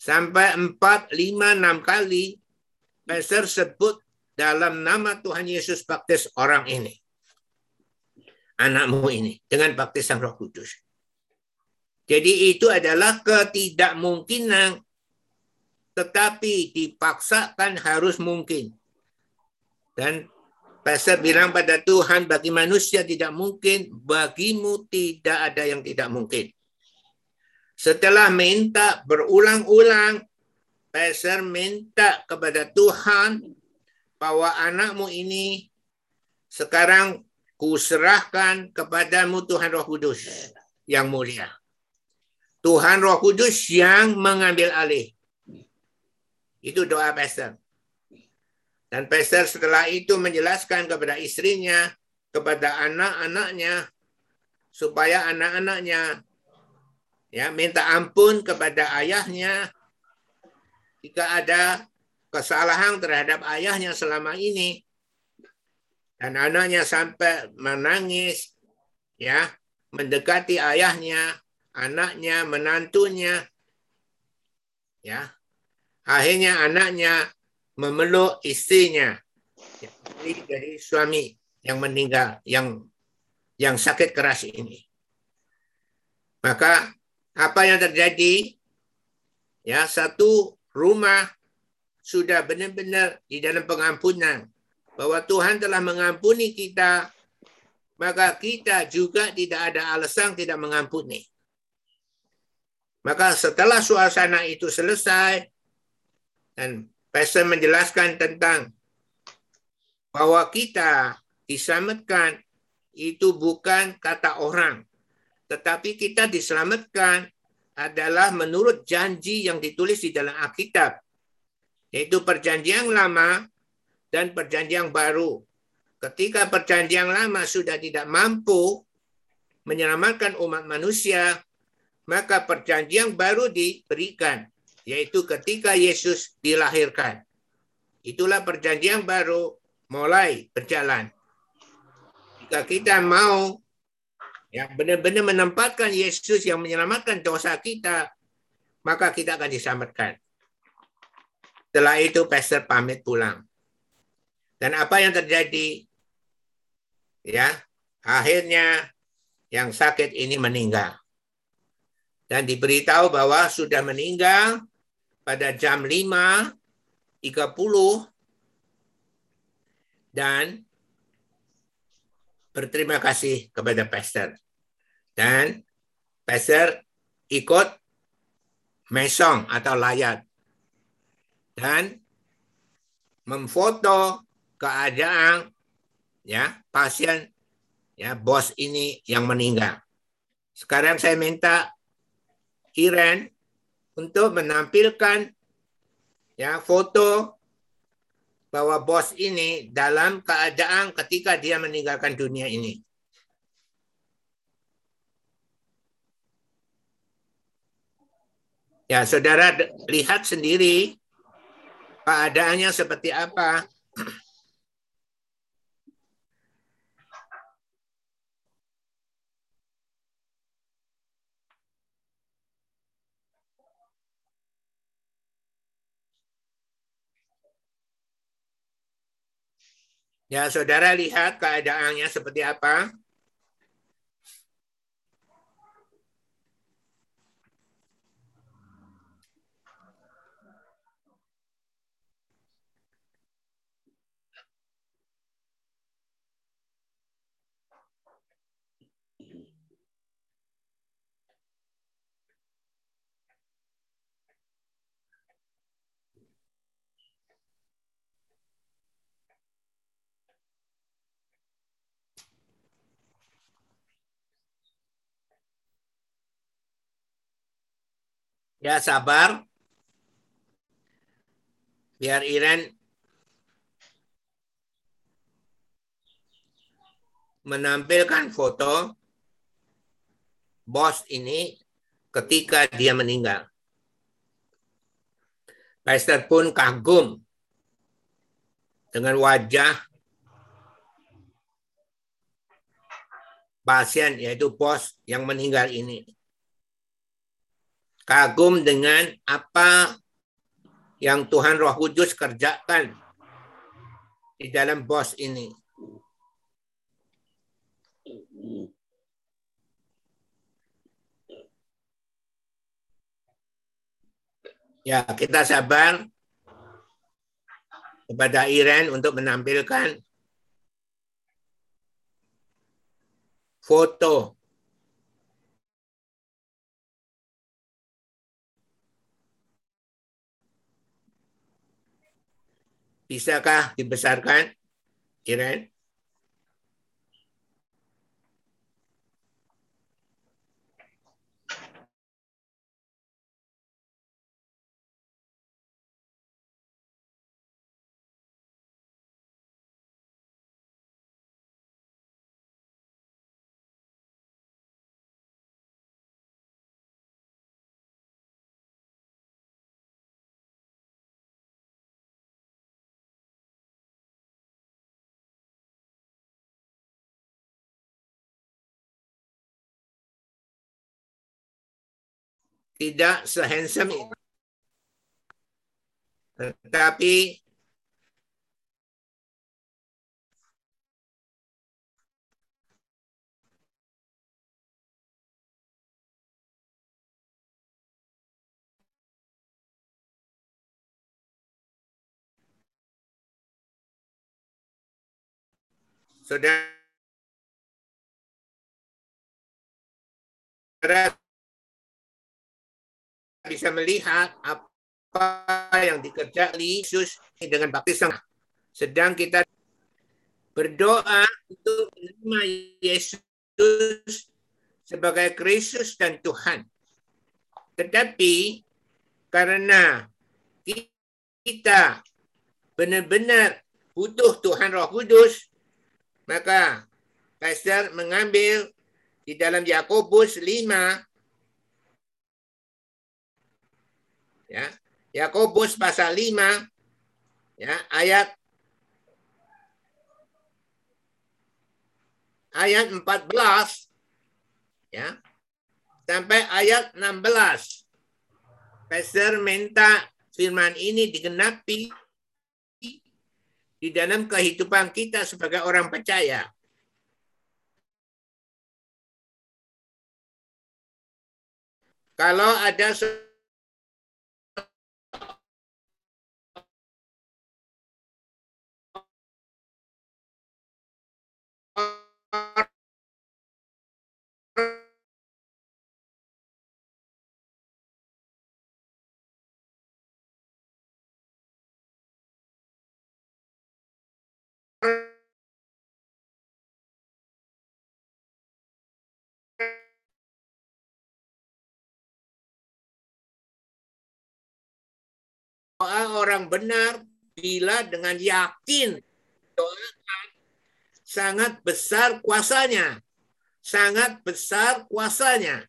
Sampai empat, lima, enam kali pastor sebut dalam nama Tuhan Yesus, baptis orang ini, anakmu ini, dengan baptisan Roh Kudus. Jadi itu adalah ketidakmungkinan, tetapi dipaksakan harus mungkin. Dan pastor bilang pada Tuhan, bagi manusia tidak mungkin, bagimu tidak ada yang tidak mungkin. Setelah minta berulang-ulang, pastor minta kepada Tuhan bahwa anakmu ini sekarang kuserahkan kepadamu, Tuhan Roh Kudus yang mulia. Tuhan Roh Kudus yang mengambil alih. Itu doa pastor. Dan pastor setelah itu menjelaskan kepada istrinya, kepada anak-anaknya, supaya anak-anaknya, ya, minta ampun kepada ayahnya jika ada kesalahan terhadap ayahnya selama ini. Dan anaknya sampai menangis, ya, mendekati ayahnya, anaknya, menantunya, ya. Akhirnya anaknya memeluk istrinya, ya, dari suami yang meninggal, yang yang sakit keras ini. Maka apa yang terjadi? Ya, satu rumah sudah benar-benar di dalam pengampunan. Bahwa Tuhan telah mengampuni kita, maka kita juga tidak ada alasan tidak mengampuni. Maka setelah suasana itu selesai, dan pastor menjelaskan tentang bahwa kita diselamatkan itu bukan kata orang, tetapi kita diselamatkan adalah menurut janji yang ditulis di dalam Alkitab, yaitu perjanjian lama dan perjanjian baru. Ketika perjanjian lama sudah tidak mampu menyelamatkan umat manusia, maka perjanjian baru diberikan, yaitu ketika Yesus dilahirkan. Itulah perjanjian baru mulai berjalan. Jika kita mau ya, benar-benar menempatkan Yesus yang menyelamatkan dosa kita, maka kita akan diselamatkan. Setelah itu pastor pamit pulang. Dan apa yang terjadi? Ya, akhirnya yang sakit ini meninggal. Dan diberitahu bahwa sudah meninggal pada jam lima tiga puluh dan berterima kasih kepada pastor. Dan pastor ikut mesong atau layat dan memfoto keadaan ya pasien ya bos ini yang meninggal. Sekarang saya minta Iren untuk menampilkan ya foto bahwa bos ini dalam keadaan ketika dia meninggalkan dunia ini. Ya, saudara lihat sendiri keadaannya seperti apa. Ya, saudara lihat keadaannya seperti apa. Ya, sabar. Biar Iren menampilkan foto bos ini ketika dia meninggal. Pastor pun kagum dengan wajah pasien, yaitu bos yang meninggal ini. Kagum dengan apa yang Tuhan Roh Kudus kerjakan di dalam bos ini. Ya, kita sabar kepada Iren untuk menampilkan foto . Bisakah dibesarkan, Iren? Tidak se-handsome itu. Tetapi saudara bisa melihat apa yang dikerjakan Yesus dengan baptisan. Sedang kita berdoa untuk menerima Yesus sebagai Kristus dan Tuhan. Tetapi karena kita benar-benar butuh Tuhan Roh Kudus, maka Kaisar mengambil di dalam Yakobus lima, ya, Yakobus pasal lima, ya, ayat ayat empat belas, ya, sampai ayat enam belas. Kaisar minta firman ini digenapi di dalam kehidupan kita sebagai orang percaya. Kalau ada doa orang benar, bila dengan yakin doakan, sangat besar kuasanya. Sangat besar kuasanya.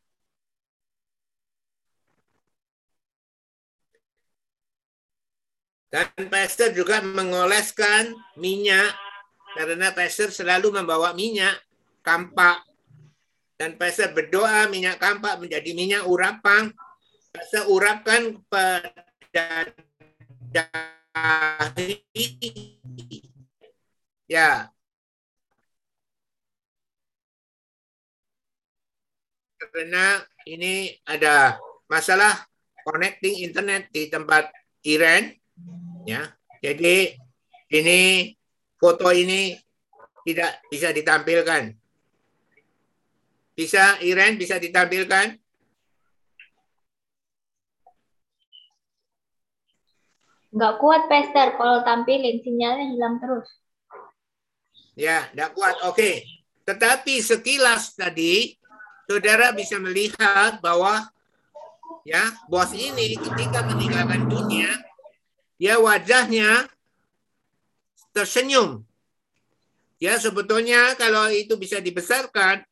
Dan pastor juga mengoleskan minyak, karena pastor selalu membawa minyak kampak. Dan pastor berdoa minyak kampak menjadi minyak urapan. Pastor urapkan pada ya, karena ini ada masalah connecting internet di tempat Iren, ya. Jadi ini foto ini tidak bisa ditampilkan. Bisa Iren bisa ditampilkan? Nggak kuat, Pastor, kalau tampilin. Sinyalnya hilang terus. Ya, nggak kuat. Oke. Tetapi sekilas tadi, saudara bisa melihat bahwa ya bos ini ketika meninggalkan dunia, dia wajahnya tersenyum. Ya, sebetulnya kalau itu bisa dibesarkan,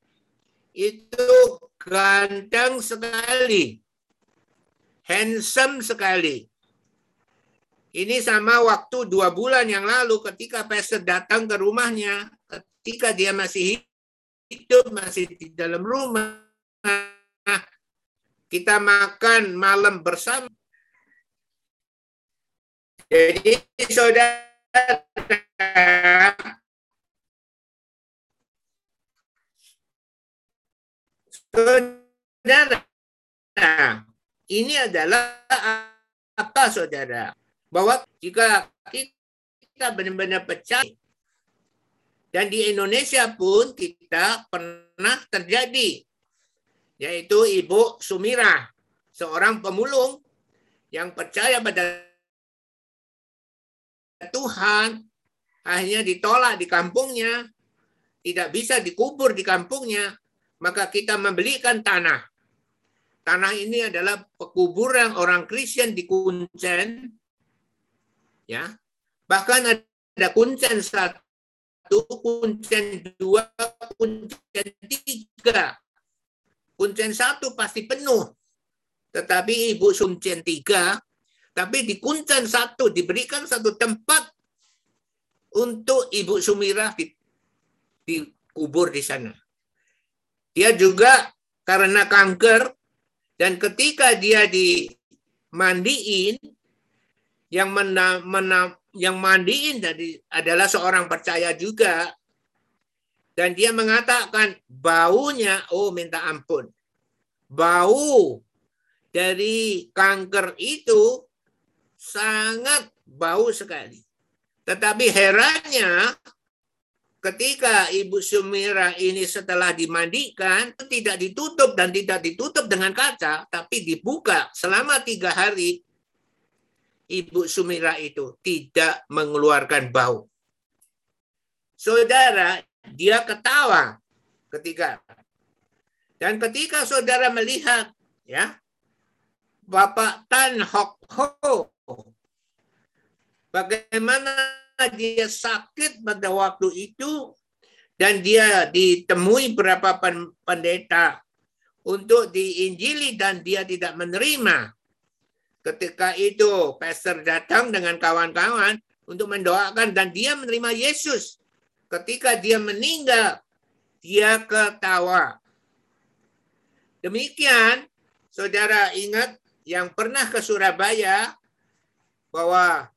itu ganteng sekali. Handsome sekali. Ini sama waktu dua bulan yang lalu ketika pastor datang ke rumahnya, ketika dia masih hidup, masih di dalam rumah, kita makan malam bersama. Jadi saudara, saudara, ini adalah apa, saudara? Bahwa jika kita benar-benar percaya, dan di Indonesia pun kita pernah terjadi, yaitu Ibu Sumirah, seorang pemulung yang percaya pada Tuhan, akhirnya ditolak di kampungnya, tidak bisa dikubur di kampungnya, maka kita membelikan tanah. Tanah ini adalah pekuburan orang Kristen di Kuncen. Ya, bahkan ada Kuncen satu, Kuncen dua, Kuncen tiga. Kuncen satu pasti penuh, tetapi Ibu Kuncen tiga, tapi di Kuncen satu diberikan satu tempat untuk Ibu Sumirah dikubur di sana. Dia juga karena kanker, dan ketika dia dimandiin, yang mena, mena, yang mandiin dari adalah seorang percaya juga, dan dia mengatakan baunya, oh minta ampun, bau dari kanker itu sangat bau sekali. Tetapi herannya ketika Ibu Sumirah ini setelah dimandikan, tidak ditutup dan tidak ditutup dengan kaca, tapi dibuka selama tiga hari, Ibu Sumirah itu tidak mengeluarkan bau. Saudara, dia ketawa ketika. Dan ketika saudara melihat, ya, Bapak Tan Hock Ho, bagaimana dia sakit pada waktu itu dan dia ditemui berapa pendeta untuk diinjili dan dia tidak menerima. Ketika itu pastor datang dengan kawan-kawan untuk mendoakan dan dia menerima Yesus. Ketika dia meninggal, dia ketawa. Demikian saudara ingat yang pernah ke Surabaya bahwa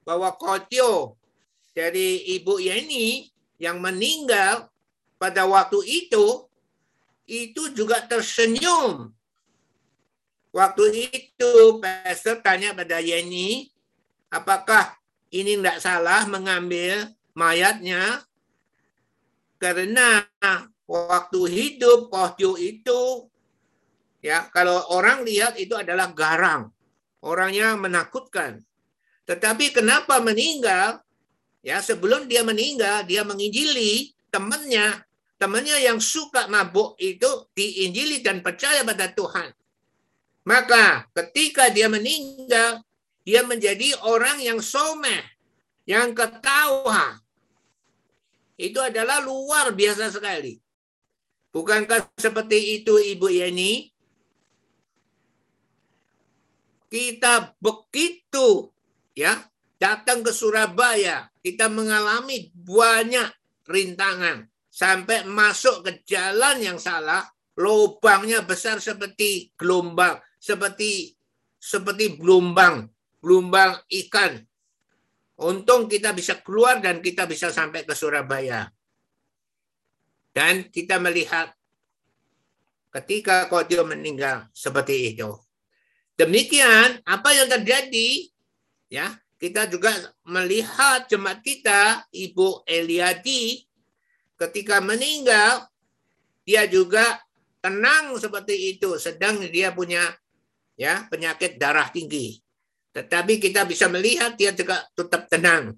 bahwa Kotio dari Ibu Yeni yang meninggal pada waktu itu, itu juga tersenyum. Waktu itu pastor tanya pada Yeni, apakah ini tidak salah mengambil mayatnya? Karena waktu hidup Kotio itu, ya kalau orang lihat itu adalah garang. Orangnya menakutkan. Tetapi kenapa meninggal? Ya, sebelum dia meninggal, dia menginjili temannya. Temannya yang suka mabuk itu diinjili dan percaya pada Tuhan. Maka ketika dia meninggal, dia menjadi orang yang someh, yang ketawa. Itu adalah luar biasa sekali. Bukankah seperti itu Ibu Yeni? Kita begitu, ya, datang ke Surabaya, kita mengalami banyak rintangan. Sampai masuk ke jalan yang salah, lubangnya besar seperti gelombang, seperti seperti gelombang, gelombang ikan. Untung kita bisa keluar dan kita bisa sampai ke Surabaya. Dan kita melihat ketika Kotio meninggal seperti itu. Demikian apa yang terjadi. Ya, kita juga melihat jemaat kita, Ibu Eliadi, ketika meninggal, dia juga tenang seperti itu, sedang dia punya, ya, penyakit darah tinggi. Tetapi kita bisa melihat dia juga tetap tenang.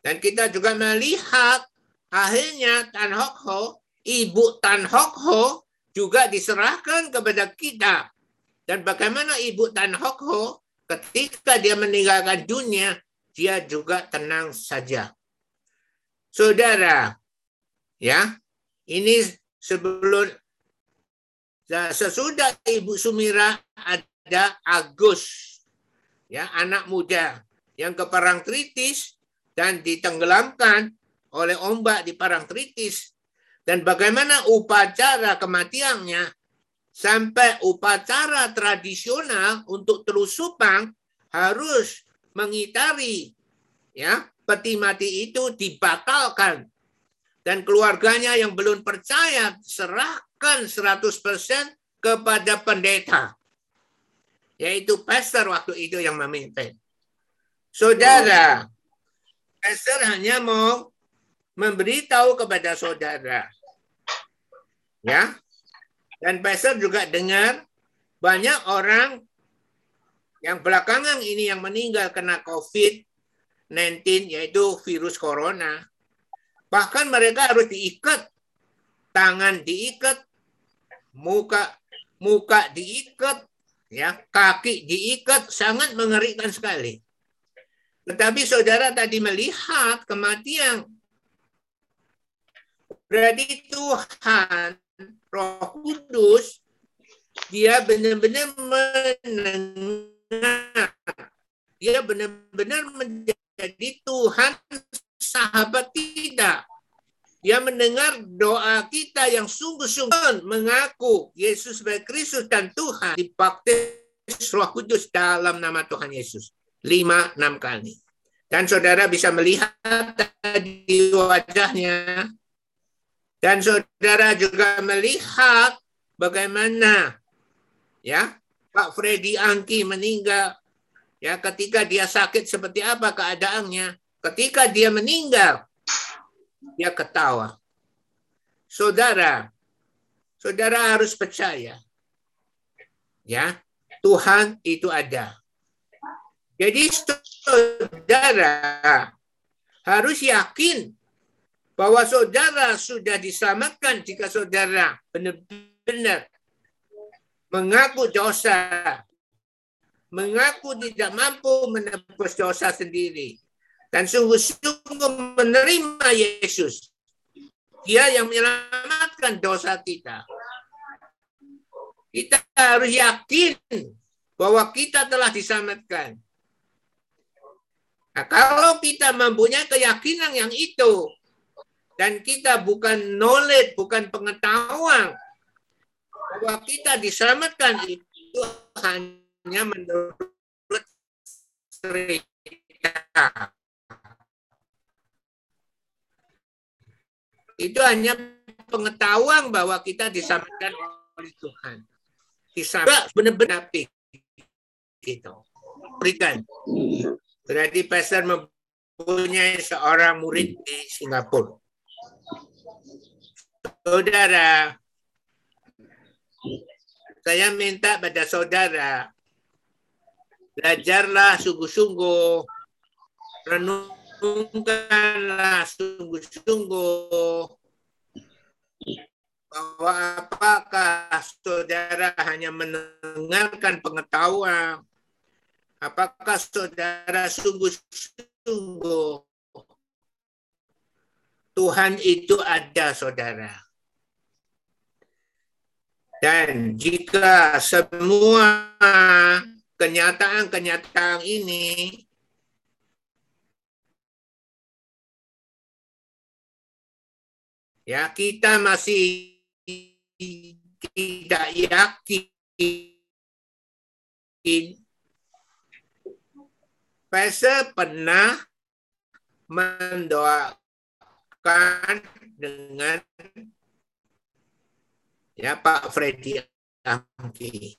Dan kita juga melihat akhirnya Tan Hock Ho, Ibu Tan Hock Ho juga diserahkan kepada kita. Dan bagaimana Ibu Tan Hock Ho ketika dia meninggalkan dunia, dia juga tenang saja. Saudara, ya, ini sebelum, sesudah Ibu Sumirah ada Agus, ya, anak muda yang ke Parangtritis dan ditenggelamkan oleh ombak di Parangtritis. Dan bagaimana upacara kematiannya? Sampai upacara tradisional untuk telusupang harus mengitari, ya, peti mati itu dibatalkan. Dan keluarganya yang belum percaya serahkan seratus persen kepada pendeta, yaitu pastor waktu itu yang memimpin. Saudara, pastor hanya mau memberitahu kepada saudara, ya. Dan pastor juga dengar banyak orang yang belakangan ini yang meninggal kena covid sembilan belas, yaitu virus corona. Bahkan mereka harus diikat, tangan diikat, muka muka diikat, ya, kaki diikat, sangat mengerikan sekali. Tetapi saudara tadi melihat kematian. Berarti Tuhan Roh Kudus, dia benar-benar mendengar. Dia benar-benar menjadi Tuhan sahabat kita. Dia mendengar doa kita yang sungguh-sungguh mengaku Yesus sebagai Kristus dan Tuhan, dibaptis Roh Kudus dalam nama Tuhan Yesus lima enam kali. Dan saudara bisa melihat tadi wajahnya. Dan saudara juga melihat bagaimana, ya, Pak Freddy Angki meninggal, ya, ketika dia sakit seperti apa keadaannya. Ketika dia meninggal, dia ketawa. Saudara, saudara harus percaya, ya, Tuhan itu ada. Jadi saudara harus yakin bahwa saudara sudah diselamatkan jika saudara benar-benar mengaku dosa, mengaku tidak mampu menebus dosa sendiri, dan sungguh-sungguh menerima Yesus. Dia yang menyelamatkan dosa kita. Kita harus yakin bahwa kita telah diselamatkan. Nah, kalau kita mempunyai keyakinan yang itu, dan kita bukan knowledge, bukan pengetahuan, bahwa kita diselamatkan itu hanya hanya menurut cerita. Itu hanya pengetahuan bahwa kita diselamatkan oleh Tuhan. Diselamatkan benar-benar gitu. Berikan. Berarti pastor mempunyai seorang murid di Singapura. Saudara, saya minta pada saudara, belajarlah sungguh-sungguh, renungkanlah sungguh-sungguh bahwa apakah saudara hanya mendengarkan pengetahuan, apakah saudara sungguh-sungguh Tuhan itu ada, saudara. Dan jika semua kenyataan-kenyataan ini ya kita masih tidak yakin. Pastor pernah mendoakan dengan ya Pak Freddy Angki.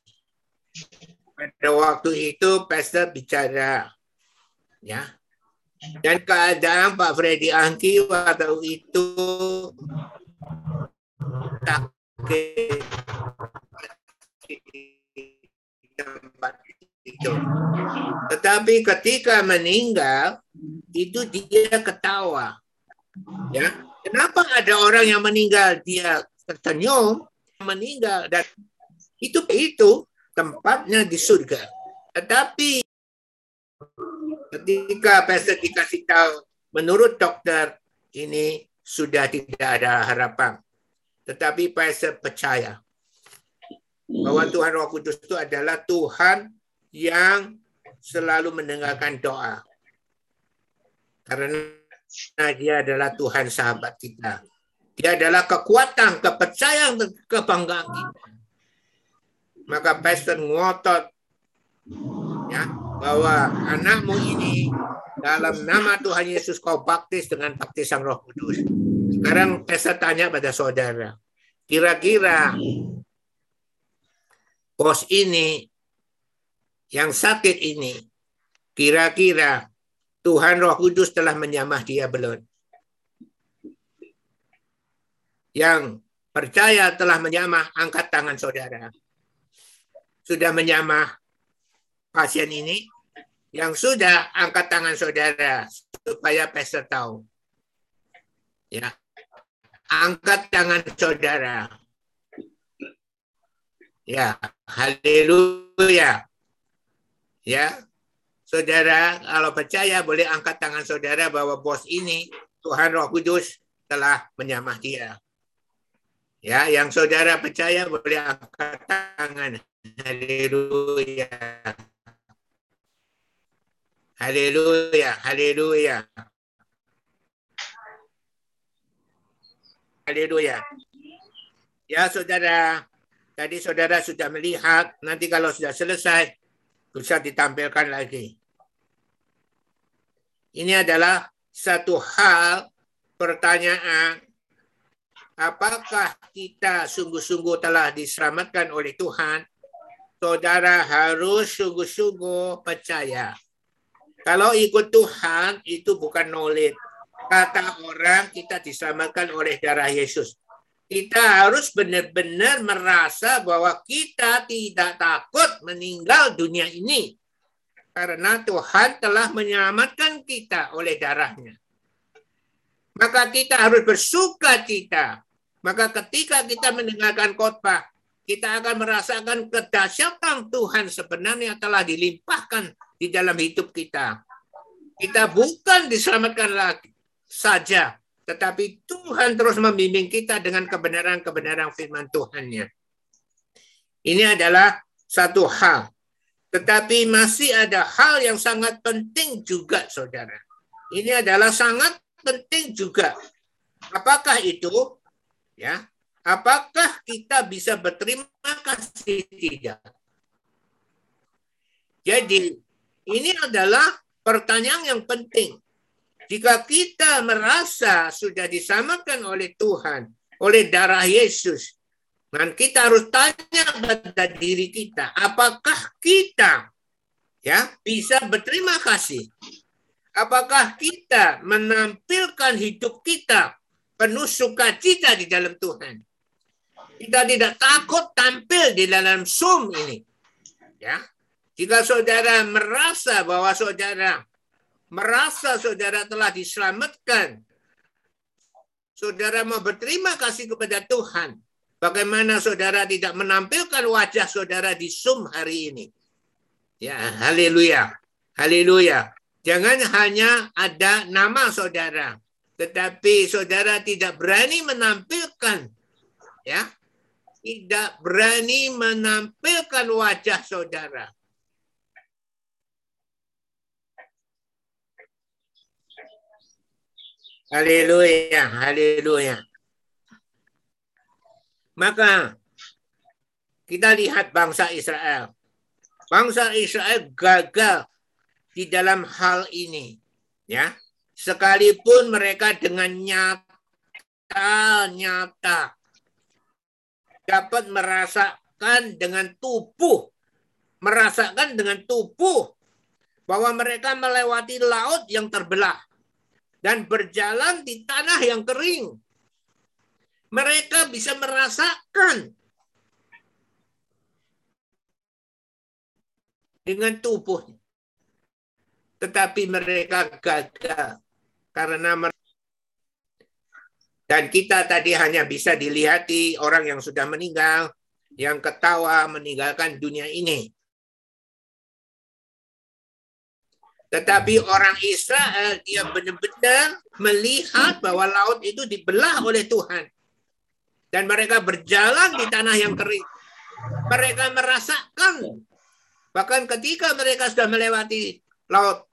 Pada waktu itu pastor bicara, ya, dan keadaan Pak Freddy Angki waktu itu sakit di tempat itu. Tetapi ketika meninggal itu dia ketawa, ya. Kenapa ada orang yang meninggal dia tersenyum meninggal, dan itu itu tempatnya di surga. Tetapi ketika pastor dikasih tahu, menurut dokter ini sudah tidak ada harapan. Tetapi pastor percaya bahwa Tuhan Roh Kudus itu adalah Tuhan yang selalu mendengarkan doa. Karena dia adalah Tuhan sahabat kita. Dia adalah kekuatan, kepercayaan, kebanggaan kita. Maka pastor ngotot, ya, bahwa anakmu ini dalam nama Tuhan Yesus kau baptis dengan baptisan Roh Kudus. Sekarang pastor tanya pada saudara, kira-kira bos ini yang sakit ini, kira-kira Tuhan Roh Kudus telah menyamah dia belum? Yang percaya telah menyamah, angkat tangan saudara. Sudah menyamah pasien ini? Yang sudah, angkat tangan saudara supaya pastor tahu. Ya. Angkat tangan saudara. Ya, haleluya. Ya. Saudara kalau percaya boleh angkat tangan saudara bahwa bos ini Tuhan Roh Kudus telah menyamah dia. Ya, yang saudara percaya boleh angkat tangan. Haleluya. Haleluya, haleluya. Haleluya. Ya, saudara, tadi saudara sudah melihat, nanti kalau sudah selesai bisa ditampilkan lagi. Ini adalah satu hal pertanyaan, apakah kita sungguh-sungguh telah diselamatkan oleh Tuhan? Saudara harus sungguh-sungguh percaya. Kalau ikut Tuhan itu bukan knowledge. kata orang kita diselamatkan oleh darah Yesus. Kita harus benar-benar merasa bahwa kita tidak takut meninggal dunia ini. Karena Tuhan telah menyelamatkan kita oleh darahnya. Maka kita harus bersuka cita. Maka ketika kita mendengarkan khotbah, kita akan merasakan kedahsyatan Tuhan sebenarnya telah dilimpahkan di dalam hidup kita. Kita bukan diselamatkan lagi saja, tetapi Tuhan terus membimbing kita dengan kebenaran-kebenaran firman Tuhannya. Ini adalah satu hal. Tetapi masih ada hal yang sangat penting juga, saudara. Ini adalah sangat penting juga. Apakah itu? Ya, apakah kita bisa berterima kasih tidak? Jadi, ini adalah pertanyaan yang penting. Jika kita merasa sudah diselamatkan oleh Tuhan, oleh darah Yesus, dan kita harus tanya pada diri kita, apakah kita ya bisa berterima kasih? Apakah kita menampilkan hidup kita penuh sukacita di dalam Tuhan? Kita tidak takut tampil di dalam Zoom ini. Ya. Jika saudara merasa bahwa saudara merasa saudara telah diselamatkan, saudara mau berterima kasih kepada Tuhan. Bagaimana saudara tidak menampilkan wajah saudara di Zoom hari ini? Ya, haleluya, haleluya. Jangan hanya ada nama saudara, tetapi saudara tidak berani menampilkan, ya, tidak berani menampilkan wajah saudara. Haleluya, haleluya. Maka kita lihat bangsa Israel. Bangsa Israel gagal di dalam hal ini, ya. Sekalipun mereka dengan nyata-nyata dapat merasakan dengan tubuh, merasakan dengan tubuh bahwa mereka melewati laut yang terbelah dan berjalan di tanah yang kering. Mereka bisa merasakan dengan tubuhnya. Tetapi mereka gagal karena mereka. Dan kita tadi hanya bisa dilihati orang yang sudah meninggal, yang ketawa meninggalkan dunia ini. Tetapi orang Israel, dia benar-benar melihat bahwa laut itu dibelah oleh Tuhan. Dan mereka berjalan di tanah yang kering. Mereka merasakan. Bahkan ketika mereka sudah melewati laut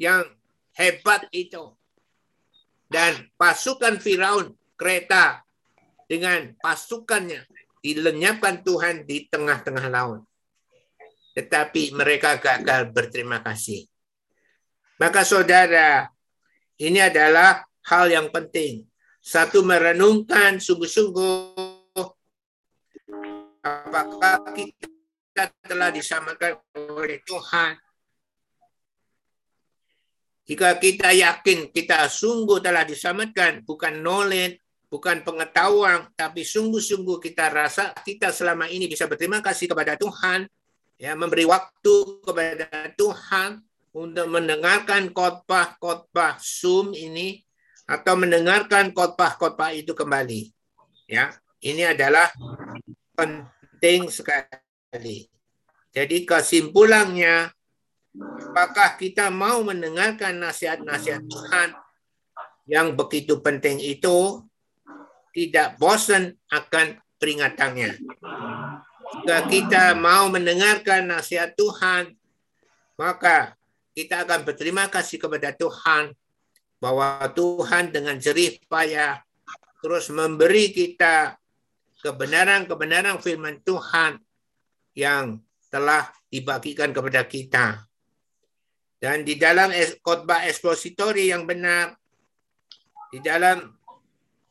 yang hebat itu. Dan pasukan Firaun, kereta dengan pasukannya dilenyapkan Tuhan di tengah-tengah laut. Tetapi mereka gagal berterima kasih. Maka saudara, ini adalah hal yang penting. Satu, merenungkan sungguh-sungguh apakah kita telah diselamatkan oleh Tuhan. Jika kita yakin kita sungguh telah diselamatkan, bukan knowledge, bukan pengetahuan, tapi sungguh-sungguh kita rasa kita selama ini bisa berterima kasih kepada Tuhan. Ya, memberi waktu kepada Tuhan untuk mendengarkan khotbah-khotbah Zoom ini atau mendengarkan khotbah-khotbah itu kembali. Ya, ini adalah penting sekali. Jadi kesimpulannya, apakah kita mau mendengarkan nasihat-nasihat Tuhan yang begitu penting itu? Tidak bosan akan peringatannya. Jika kita mau mendengarkan nasihat Tuhan, maka kita akan berterima kasih kepada Tuhan bahwa Tuhan dengan jerih payah terus memberi kita kebenaran-kebenaran firman Tuhan yang telah dibagikan kepada kita. Dan di dalam khotbah ekspositori yang benar, di dalam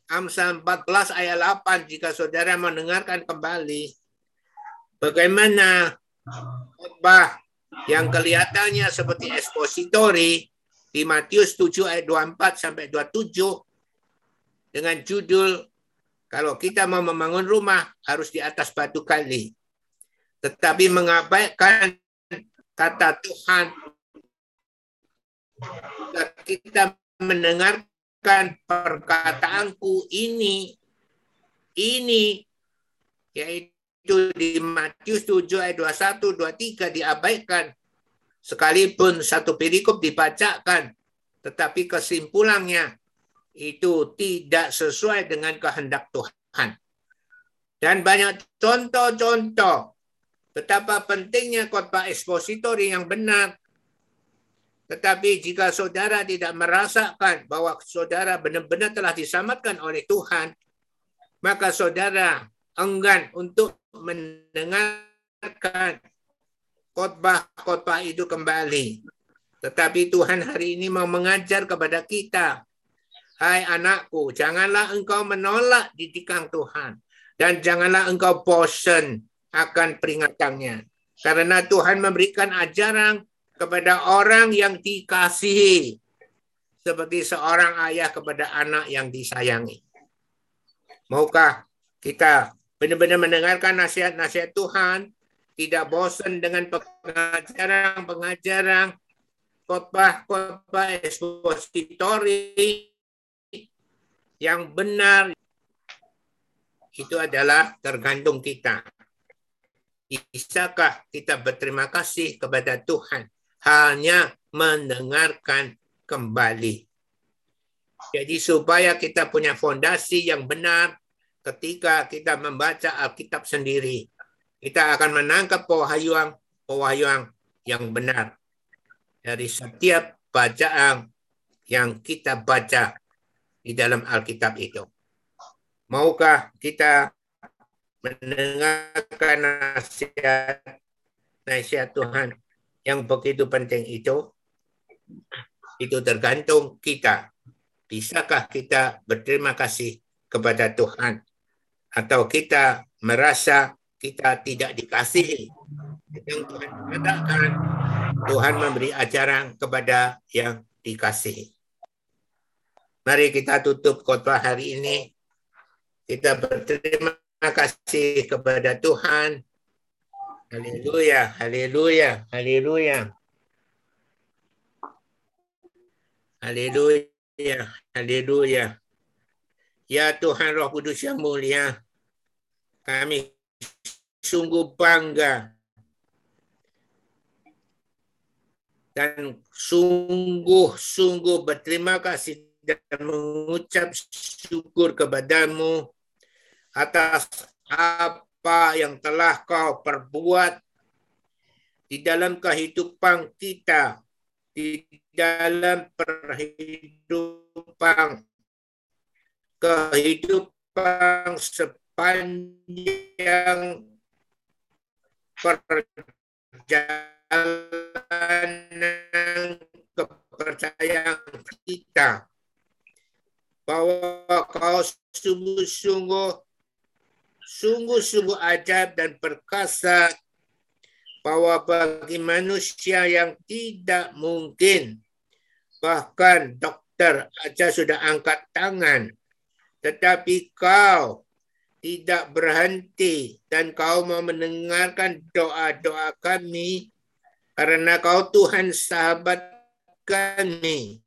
Amsal empat belas ayat delapan, jika saudara mendengarkan kembali, bagaimana khotbah yang kelihatannya seperti ekspositori di Matius tujuh ayat dua puluh empat sampai dua puluh tujuh dengan judul kalau kita mau membangun rumah harus di atas batu kali. Tetapi mengabaikan kata Tuhan, kita mendengarkan perkataanku ini, ini yaitu di Matius tujuh ayat dua puluh satu dua puluh tiga diabaikan. Sekalipun satu perikop dibacakan, tetapi kesimpulannya itu tidak sesuai dengan kehendak Tuhan. Dan banyak contoh-contoh betapa pentingnya khotbah ekspositori yang benar. Tetapi jika saudara tidak merasakan bahwa saudara benar-benar telah diselamatkan oleh Tuhan, maka saudara enggan untuk mendengarkan khotbah-khotbah itu kembali. Tetapi Tuhan hari ini mau mengajar kepada kita. Hai anakku, janganlah engkau menolak didikan Tuhan. Dan janganlah engkau bosan akan peringatannya. Karena Tuhan memberikan ajaran kepada orang yang dikasihi. Seperti seorang ayah kepada anak yang disayangi. Maukah kita benar-benar mendengarkan nasihat-nasihat Tuhan? Tidak bosan dengan pengajaran-pengajaran, khotbah-khotbah ekspositori yang benar. Itu adalah tergantung kita. Bisakah kita berterima kasih kepada Tuhan hanya mendengarkan kembali? Jadi supaya kita punya fondasi yang benar ketika kita membaca Alkitab sendiri. Kita akan menangkap pewahyuan-pewahyuan yang benar dari setiap bacaan yang kita baca di dalam Alkitab itu. Maukah kita mendengarkan nasihat, nasihat Tuhan yang begitu penting itu? Itu tergantung kita. Bisakah kita berterima kasih kepada Tuhan? Atau kita merasa kita tidak dikasihi. Yang Tuhan katakan, Tuhan memberi ajaran kepada yang dikasihi. Mari kita tutup khotbah hari ini. Kita berterima kasih kepada Tuhan. Haleluya, haleluya, haleluya. Haleluya, haleluya. Ya Tuhan Roh Kudus yang mulia, kami sungguh bangga dan sungguh-sungguh berterima kasih dan mengucap syukur kepadamu atas apa yang telah kau perbuat di dalam kehidupan kita, di dalam perhidupan kehidupan sepanjang perjalanan kepercayaan kita, bahwa kau sungguh-sungguh sungguh-sungguh ajaib dan perkasa, bahwa bagi manusia yang tidak mungkin, bahkan dokter aja sudah angkat tangan, tetapi kau tidak berhenti dan kau mau mendengarkan doa-doa kami karena kau Tuhan sahabat kami.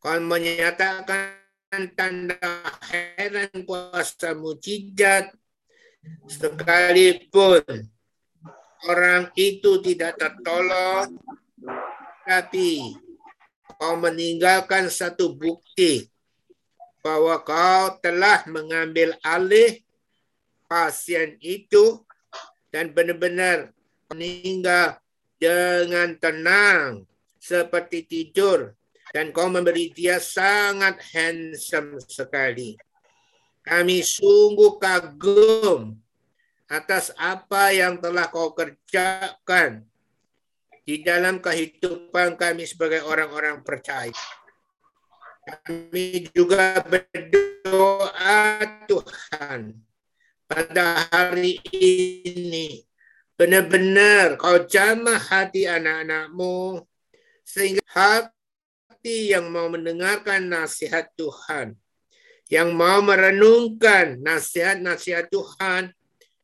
Kau menyatakan tanda heran kuasa mujizat sekalipun orang itu tidak tertolong, tapi kau meninggalkan satu bukti bahwa kau telah mengambil alih pasien itu dan benar-benar meninggal dengan tenang seperti tidur. Dan kau memberi dia sangat handsome sekali. Kami sungguh kagum atas apa yang telah kau kerjakan di dalam kehidupan kami sebagai orang-orang percaya. Kami juga berdoa Tuhan pada hari ini benar-benar kau jamah hati anak-anakmu sehingga hal hati yang mau mendengarkan nasihat Tuhan, yang mau merenungkan nasihat-nasihat Tuhan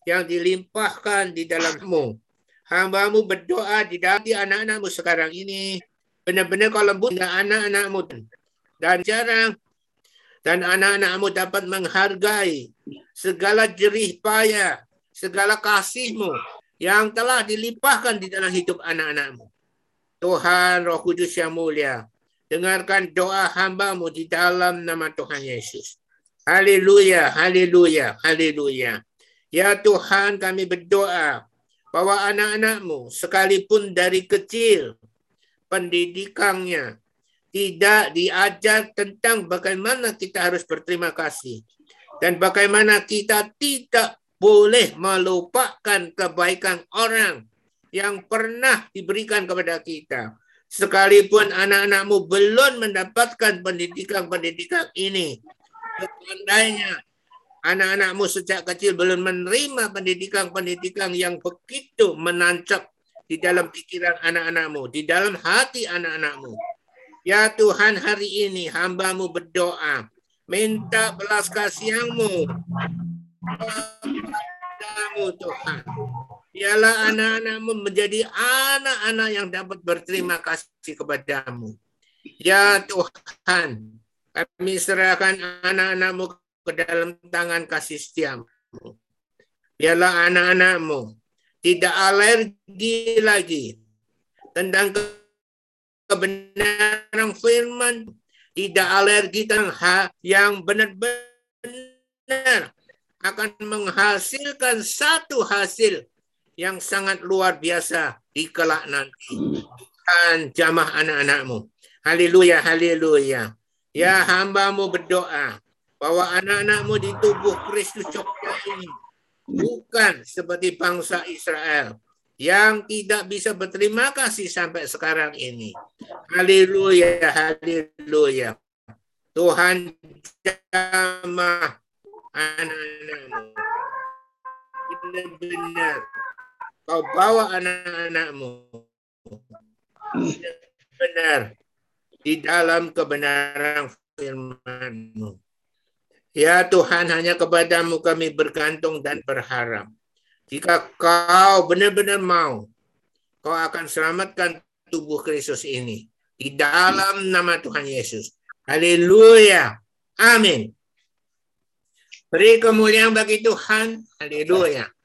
yang dilimpahkan di dalammu. Hambamu berdoa di dalam hati anak-anakmu sekarang ini. Benar-benar kau lembut dengan anak-anakmu. Dan jarang dan anak-anakmu dapat menghargai segala jerih payah, segala kasihmu yang telah dilimpahkan di dalam hidup anak-anakmu. Tuhan Roh Kudus yang mulia, dengarkan doa hambamu di dalam nama Tuhan Yesus. Haleluya, haleluya, haleluya. Ya Tuhan, kami berdoa bahwa anak-anakmu sekalipun dari kecil pendidikannya tidak diajar tentang bagaimana kita harus berterima kasih dan bagaimana kita tidak boleh melupakan kebaikan orang yang pernah diberikan kepada kita. Sekalipun anak-anakmu belum mendapatkan pendidikan-pendidikan ini, seandainya anak-anakmu sejak kecil belum menerima pendidikan-pendidikan yang begitu menancap di dalam pikiran anak-anakmu, di dalam hati anak-anakmu. Ya Tuhan, hari ini hambamu berdoa, minta belas kasihanmu kepadamu Tuhan. Biarlah anak-anakmu menjadi anak-anak yang dapat berterima kasih kepadamu. Ya Tuhan, kami serahkan anak-anakmu ke dalam tangan kasih setiamu. Biarlah anak-anakmu tidak alergi lagi tentang kebenaran firman, tidak alergi tentang hal yang benar-benar akan menghasilkan satu hasil yang sangat luar biasa di kelak nanti. Dan jamah anak-anakmu. Haleluya, haleluya. Ya hambamu berdoa bahwa anak-anakmu di tubuh Kristus Jogja ini bukan seperti bangsa Israel yang tidak bisa berterima kasih sampai sekarang ini. Haleluya, haleluya. Tuhan jamah anak-anakmu. Benar-benar kau bawa anak-anakmu benar di dalam kebenaran firman-Mu. Ya Tuhan, hanya kepadamu kami bergantung dan berharap. Jika kau benar-benar mau, kau akan selamatkan tubuh Kristus ini di dalam nama Tuhan Yesus. Haleluya. Amin. Beri kemuliaan bagi Tuhan. Haleluya.